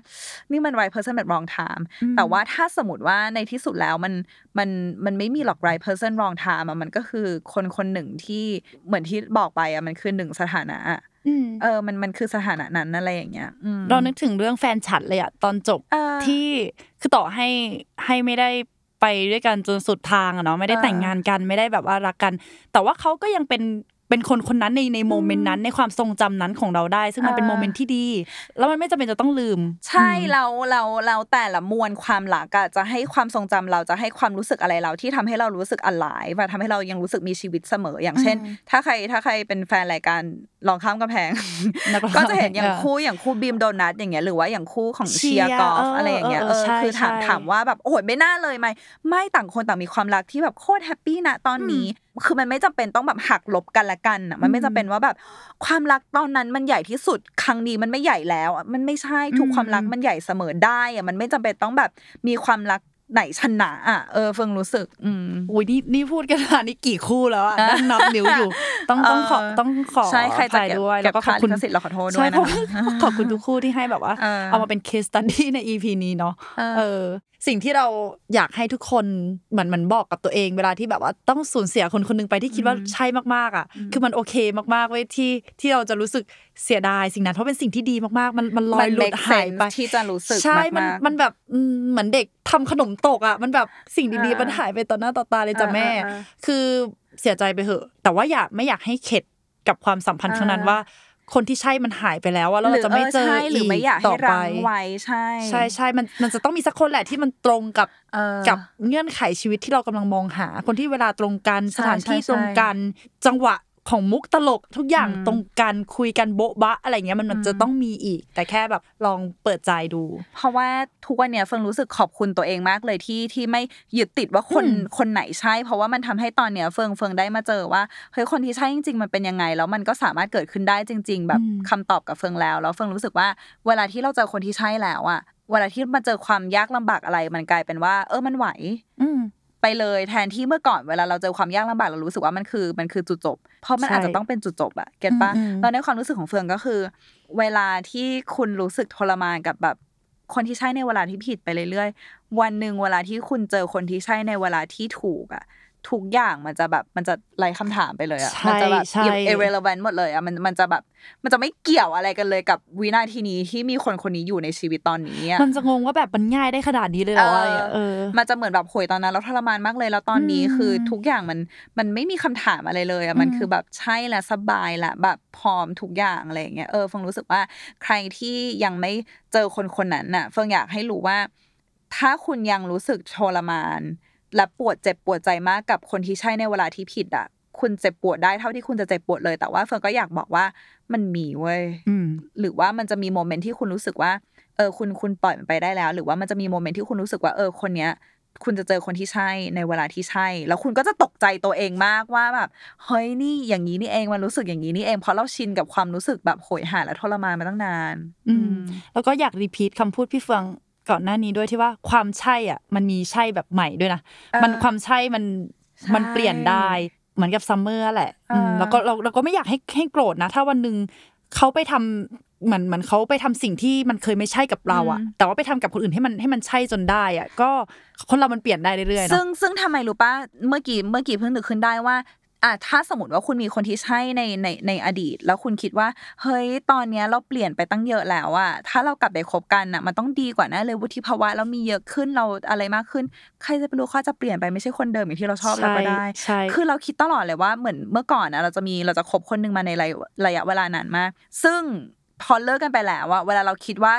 นี่มัน right person wrong time แต่ว่าถ้าสมมติว่าในที่สุดแล้วมันมันมันไม่มีหรอก right person wrong time มันก็คือคนคนหนึ่งที่เหมือนที่บอกไปอ่ะมันคือหนึ่งสถานะเออมันมันคือสถานะนั้นอะไรอย่างเงี้ยเรานึกถึงเรื่องแฟนฉันเลยอ่ะตอนจบที่คือต่อให้ให้ไม่ได้ไปด้วยกันจนสุดทางอ่ะเนาะไม่ได้แต่งงานกันไม่ได้แบบว่ารักกันแต่ว่าเขาก็ยังเป็นเป็นคนคนนั้นในในโมเมนต์นั้นในความทรงจำนั้นของเราได้ซึ่งมันเป็นโมเมนต์ที่ดีแล้วมันไม่จำเป็นจะต้องลืมใช่เราเราเราแต่ละมวลความหลักอะจะให้ความทรงจำเราจะให้ความรู้สึกอะไรเราที่ทำให้เรารู้สึก alive ทำให้เรายังรู้สึกมีชีวิตเสมออย่างเช่นถ้าใครถ้าใครเป็นแฟนรายการลองข้ามกำแพงก็จะเห็นอย่างคู่อย่างคู่บีมโดนัทอย่างเงี้ยหรือว่าอย่างคู่ของเชียร์กอล์ฟอะไรอย่างเงี้ยเออคือถามถามว่าแบบโอ้โหไม่น่าเลยไหมไม่ต่างคนต่างมีความรักที่แบบโคตรแฮปปี้นะตอนนี้คือมันไม่จำเป็นต้องแบบหักลบกันละกันอ่ะมันไม่จำเป็นว่าแบบความรักตอนนั้นมันใหญ่ที่สุดครั้งนี้มันไม่ใหญ่แล้วมันไม่ใช่ทุกความรักมันใหญ่เสมอได้อ่ะมันไม่จำเป็นต้องแบบมีความรักไหนชนะอ่ะเออเฟิงรู้สึกอืมอุ้ยนี่นี่พูดกันมานี่กี่คู่แล้วอ่ะนั่งนับนิ้วอยู่ต้องต้องขอต้องขอใช่ใครจะด้วยแล้วก็ขอบคุณสิทธิ์เราขอโทษด้วยนะคะขอบคุณทุกคู่ที่ให้แบบว่าเอามาเป็นเคสสตั๊ดดี้ใน อี พี นี้เนาะเออสิ่งที่เราอยากให้ทุกคนเหมือนมันบอกกับตัวเองเวลาที่แบบว่าต้องสูญเสียคนคนนึงไปที่คิดว่าใช่มากๆอ่ะคือมันโอเคมากๆเว้ยที่ที่เราจะรู้สึกเสียดายสิ่งนั้นเพราะเป็นสิ่งที่ดีมากๆมันมันลอยหลุดหายไปที่จะรู้สึกมากๆใช่มันมันแบบเหมือนเด็กทำขนมตกอ่ะมันแบบสิ่งดีๆมันหายไปต่อหน้าต่อตาเลยจ้ะแม่คือเสียใจไปเหอะแต่ว่าอย่าไม่อยากให้เข็ดกับความสัมพันธ์ครั้งนั้นว่าคนที่ใช่มันหายไปแล้วว่าเราจะไม่เจออีกต่อไปใช่ใช่ใช่มันมันจะต้องมีสักคนแหละที่มันตรงกับกับเงื่อนไขชีวิตที่เรากำลังมองหาคนที่เวลาตรงกันสถานที่ตรงกันจังหวะของมุกตลกทุกอย่างตรงกันคุยกันโบ๊ะบะอะไรเงี้ยมันมันจะต้องมีอีกแต่แค่แบบลองเปิดใจดูเพราะว่าทุกวันเนี้ยเฟิงรู้สึกขอบคุณตัวเองมากเลยที่ที่ไม่ยึดติดว่าคนคนไหนใช่เพราะว่ามันทำให้ตอนเนี้ยเฟิงเฟิงได้มาเจอว่าเฮ้ยคนที่ใช่จริงๆมันเป็นยังไงแล้วมันก็สามารถเกิดขึ้นได้จริงๆแบบคำตอบกับเฟิงแล้วแล้วเฟิงรู้สึกว่าเวลาที่เราเจอคนที่ใช่แล้วอ่ะเวลาที่มาเจอความยากลำบากอะไรมันกลายเป็นว่าเออมันไหวอือไปเลยแทนที่เมื่อก่อนเวลาเราเจอความยากลำบากเรารู้สึกว่ามันคือมันคือจุดจบเพราะมันอาจจะต้องเป็นจุดจบอะเก็ตปะแล้วในความรู้สึกของเฟืองก็คือเวลาที่คุณรู้สึกทรมานกับแบบคนที่ใช่ในเวลาที่ผิดไปเรื่อยๆวันหนึ่งเวลาที่คุณเจอคนที่ใช่ในเวลาที่ถูกอะทุกอย่างมันจะแบบมันจะไร้คำถามไปเลยอ่ะมันจะแบบ irrelevant หมดเลยอ่ะมันมันจะแบบมันจะไม่เกี่ยวอะไรกันเลยกับวินาทีนี้ที่มีคนคนนี้อยู่ในชีวิตตอนนี้มันจะงงว่าแบบมันง่ายได้ขนาดนี้เลยเหรอเออมันจะเหมือนแบบโหยตอนนั้นเราทรมานมากเลยแล้วตอนนี้คือทุกอย่างมันมันไม่มีคำถามอะไรเลยอ่ะมันคือแบบใช่ละสบายละแบบพร้อมทุกอย่างอะไรอย่างเงี้ยเออเฟิงรู้สึกว่าใครที่ยังไม่เจอคนคนนั้นน่ะเฟิงอยากให้รู้ว่าถ้าคุณยังรู้สึกทรมานและปวดเจ็บปวดใจมากกับคนที่ใช่ในเวลาที่ผิดอ่ะคุณเจ็บปวดได้เท่าที่คุณจะเจ็บปวดเลยแต่ว่าเฟิร์นก็อยากบอกว่ามันมีเว้ยหรือว่ามันจะมีโมเมนต์ที่คุณรู้สึกว่าเออคุณคุณปล่อยมันไปได้แล้วหรือว่ามันจะมีโมเมนต์ที่คุณรู้สึกว่าเออคนเนี้ยคุณจะเจอคนที่ใช่ในเวลาที่ใช่แล้วคุณก็จะตกใจตัวเองมากว่าแบบเฮ้ยนี่อย่างนี้นี่เองมันรู้สึกอย่างนี้นี่เองเพราะเราชินกับความรู้สึกแบบโหยหาและทรมานมาตั้งนานอืมแล้วก็อยากรีพีทคำพูดพี่เฟือง ก่อนหน้านี้ด้วยที่ว่าความใช่อ่ะมันมีใช่แบบใหม่ด้วยนะมันความใช่มันมันเปลี่ยนได้เหมือนกับซัมเมอร์แหละแล้วก็เราเราก็ไม่อยากให้ให้โกรธนะถ้าวันนึงเขาไปทำเหมือนเหมือนเขาไปทำสิ่งที่มันเคยไม่ใช่กับเราอ่ะแต่ว่าไปทำกับคนอื่นให้มันให้มันใช่จนได้อ่ะก็คนเรามันเปลี่ยนได้เรื่อยๆซึ่งซึ่งทำไมรู้ป่ะเมื่อกี้เมื่อกี้เพิ่งนึกขึ้นได้ว่าอ่ะถ้าสมมติว่าคุณมีคนที่ใช่ในในในอดีตแล้วคุณคิดว่าเฮ้ยตอนเนี้ยเราเปลี่ยนไปตั้งเยอะแล้วอ่ะถ้าเรากลับไปคบกันน่ะมันต้องดีกว่าแน่เลยวุฒิภาวะเรามีเยอะขึ้นเราอะไรมากขึ้นใครจะไปรู้เขาจะเปลี่ยนไปไม่ใช่คนเดิมอย่างที่เราชอบแล้วก็ได้คือเราคิดตลอดเลยว่าเหมือนเมื่อก่อนนะเราจะมีเราจะคบคนนึงมาในระยะเวลานานมากซึ่งพอเลิกกันไปแล้วอ่ะเวลาเราคิดว่า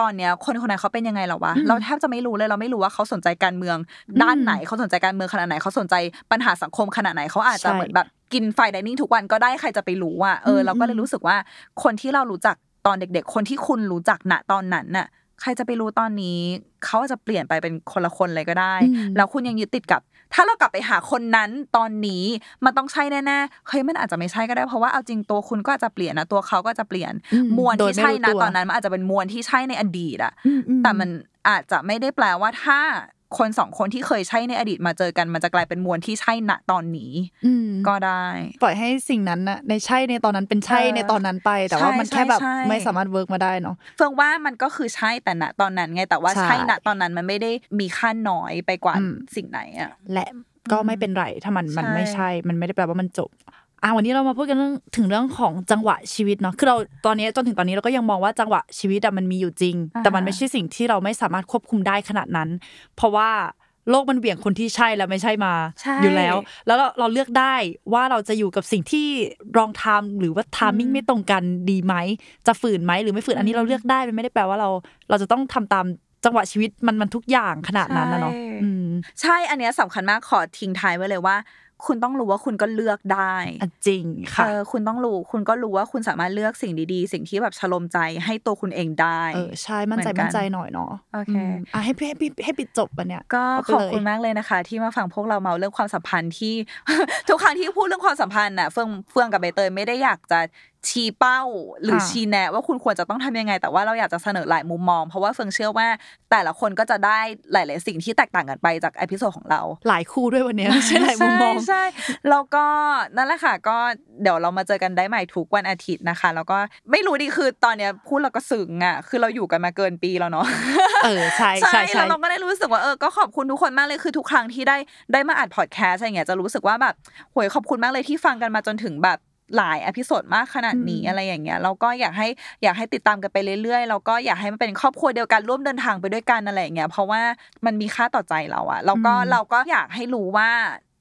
ตอนเนี้ยคนคนนั้นเขาเป็นยังไงหรอวะเราแทบจะไม่รู้เลยเราไม่รู้ว่าเขาสนใจการเมืองด้านไหนเขาสนใจการเมืองขนาดไหนเขาสนใจปัญหาสังคมขนาดไหนเขาอาจจะเหมือนแบบกินไฟไดนิ่งทุกวันก็ได้ใครจะไปรู้อ่ะเออเราก็เลยรู้สึกว่าคนที่เรารู้จักตอนเด็กๆคนที่คุณรู้จักณตอนนั้นน่ะใครจะไปรู้ตอนนี้เขาอาจจะเปลี่ยนไปเป็นคนละคนเลยก็ได้แล้วคุณยังยึดติดกับถ้าเรากลับไปหาคนนั้นตอนนี้มันต้องใช่แน่ๆเฮ้ยมันอาจจะไม่ใช่ก็ได้เพราะว่าเอาจริงตัวคุณก็อาจจะเปลี่ยนนะตัวเขาก็จะเปลี่ยนมวลที่ใช่นะตอนนั้นมันอาจจะเป็นมวลที่ใช่ในอดีตอะแต่มันอาจจะไม่ได้แปลว่าถ้าคนสองคนที่เคยใช่ในอดีตมาเจอกันมันจะกลายเป็นมวลที่ใช่ณตอนนี้ก็ได้ปล่อยให้สิ่งนั้นน่ะในใช่ในตอนนั้นเป็นใช่ในตอนนั้นไปแต่ว่ามันแค่แบบไม่สามารถเวิร์คมาได้เนาะเฟื่องว่ามันก็คือใช่แต่ณตอนนั้นไงแต่ว่าใช่ณตอนนั้นมันไม่ได้มีค่าน้อยไปกว่าสิ่งไหนอ่ะและก็ไม่เป็นไรถ้ามันมันไม่ใช่มันไม่ได้แปลว่ามันจบอ่ะวันนี้เรามาพูดกันเรื่องถึงเรื่องของจังหวะชีวิตเนาะคือเราตอนนี้จนถึงตอนนี้เราก็ยังมองว่าจังหวะชีวิตอะมันมีอยู่จริงแต่มันไม่ใช่สิ่งที่เราไม่สามารถควบคุมได้ขนาดนั้นเพราะว่าโลกมันเบี่ยงคนที่ใช่และไม่ใช่มาอยู่แล้วแล้วเราเราเลือกได้ว่าเราจะอยู่กับสิ่งที่รองทามหรือว่าทามมิ่งไม่ตรงกันดีไหมจะฝืนไหมหรือไม่ฝืนอันนี้เราเลือกได้มันไม่ได้แปลว่าเราเราจะต้องทำตามจังหวะชีวิตมันมันทุกอย่างขนาดนั้นนะเนาะใช่อันเนี้ยสำคัญมากขอทิ้งท้ายไว้เลยว่าคุณต้องรู้ว่าคุณก็เลือกได้จริงค่ะเออคุณต้องรู้คุณก็รู้ว่าคุณสามารถเลือกสิ่งดีๆสิ่งที่แบบชโลมใจให้ตัวคุณเองได้เออใช่มั่นใจมั่นใจหน่อยเนาะโอเคอ่ะให้ให้ให้ปิดจบป่ะเนี่ยก็ขอบคุณมากเลยนะคะที่มาฟังพวกเราเมาเรื่องความสัมพันธ์ที่ทุกครั้งที่พูดเรื่องความสัมพันธ์น่ะเฟื่องเฟื่องกับใบเตยไม่ได้อยากจะชี้เป้าหรือชี้แนะว่าคุณควรจะต้องทำยังไงแต่ว่าเราอยากจะเสนอหลายมุมมองเพราะว่าเฟื่องเชื่อว่าแต่ละคนก็จะได้หลายๆสิ่งที่แตกต่างกันไปจากเอพิโซดของเราหลายคู่ด้วยวันนี้ใช่หลายมุมมองใช่แล้วก็นั่นแหละค่ะก็เดี๋ยวเรามาเจอกันได้ใหม่ทุกวันอาทิตย์นะคะแล้วก็ไม่รู้ดิคือตอนเนี้ยพูดเราก็ซึ้งอ่ะคือเราอยู่กันมาเกินปีแล้วเนาะเออใช่ๆๆใช่แล้วเราก็ได้รู้สึกว่าเออก็ขอบคุณทุกคนมากเลยคือทุกครั้งที่ได้ได้มาอัดพอดแคสต์อะไรอย่างเงี้ยจะรู้สึกว่าแบบโหยขอบคุณมากเลยที่ฟังกันมาจนถึงแบบหลายอพิโซดมากขนาดนี้อะไรอย่างเงี้ยเราก็อยากให้อยากให้ติดตามกันไปเรื่อยๆแล้วก็อยากให้มันเป็นครอบครัวเดียวกันร่วมเดินทางไปด้วยกันอะไรอย่างเงี้ยเพราะว่ามันมีค่าต่อใจเราอะแล้วก็เราก็อยากให้รู้ว่า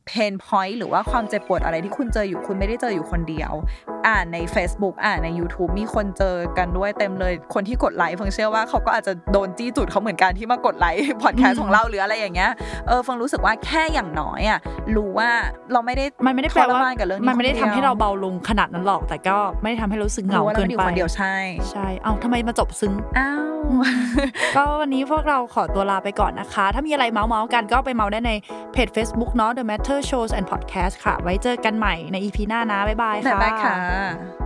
เพนพอยต์หรือว่าความเจ็บปวดอะไรที่คุณเจออยู่คุณไม่ได้เจออยู่คนเดียวอ่านใน Facebook อ่านใน YouTube มีคนเจอกันด้วยเต็มเลยคนที่กดไลค์เฟิงเชื่อว่าเขาก็อาจจะโดนจี้จุดเขาเหมือนกันที่มากดไลค์พอดแคสต์ของเราหรืออะไรอย่างเงี้ยเออเฟิงรู้สึกว่าแค่อย่างน้อยอ่ะรู้ว่าเราไม่ได้มันไม่ได้แปลว่ามันไม่ได้ทำให้เราเบาลงขนาดนั้นหรอกแต่ก็ไม่ได้ทำให้เราซึ้งเหงาเกินไปคนเดียวใช่ใช่เอ้าทำไมมาจบซึ้งอ้าวก็วันนี้พวกเราขอตัวลาไปก่อนนะคะถ้ามีอะไรเมาๆกันก็ไปเมาได้ในเพจ Facebook เนาะ The Matter Shows and Podcast ค่ะไว้เจอกันใหม่ใน อี พี หน้านะบ๊ายบายค่ะบ๊ายบายค่ะ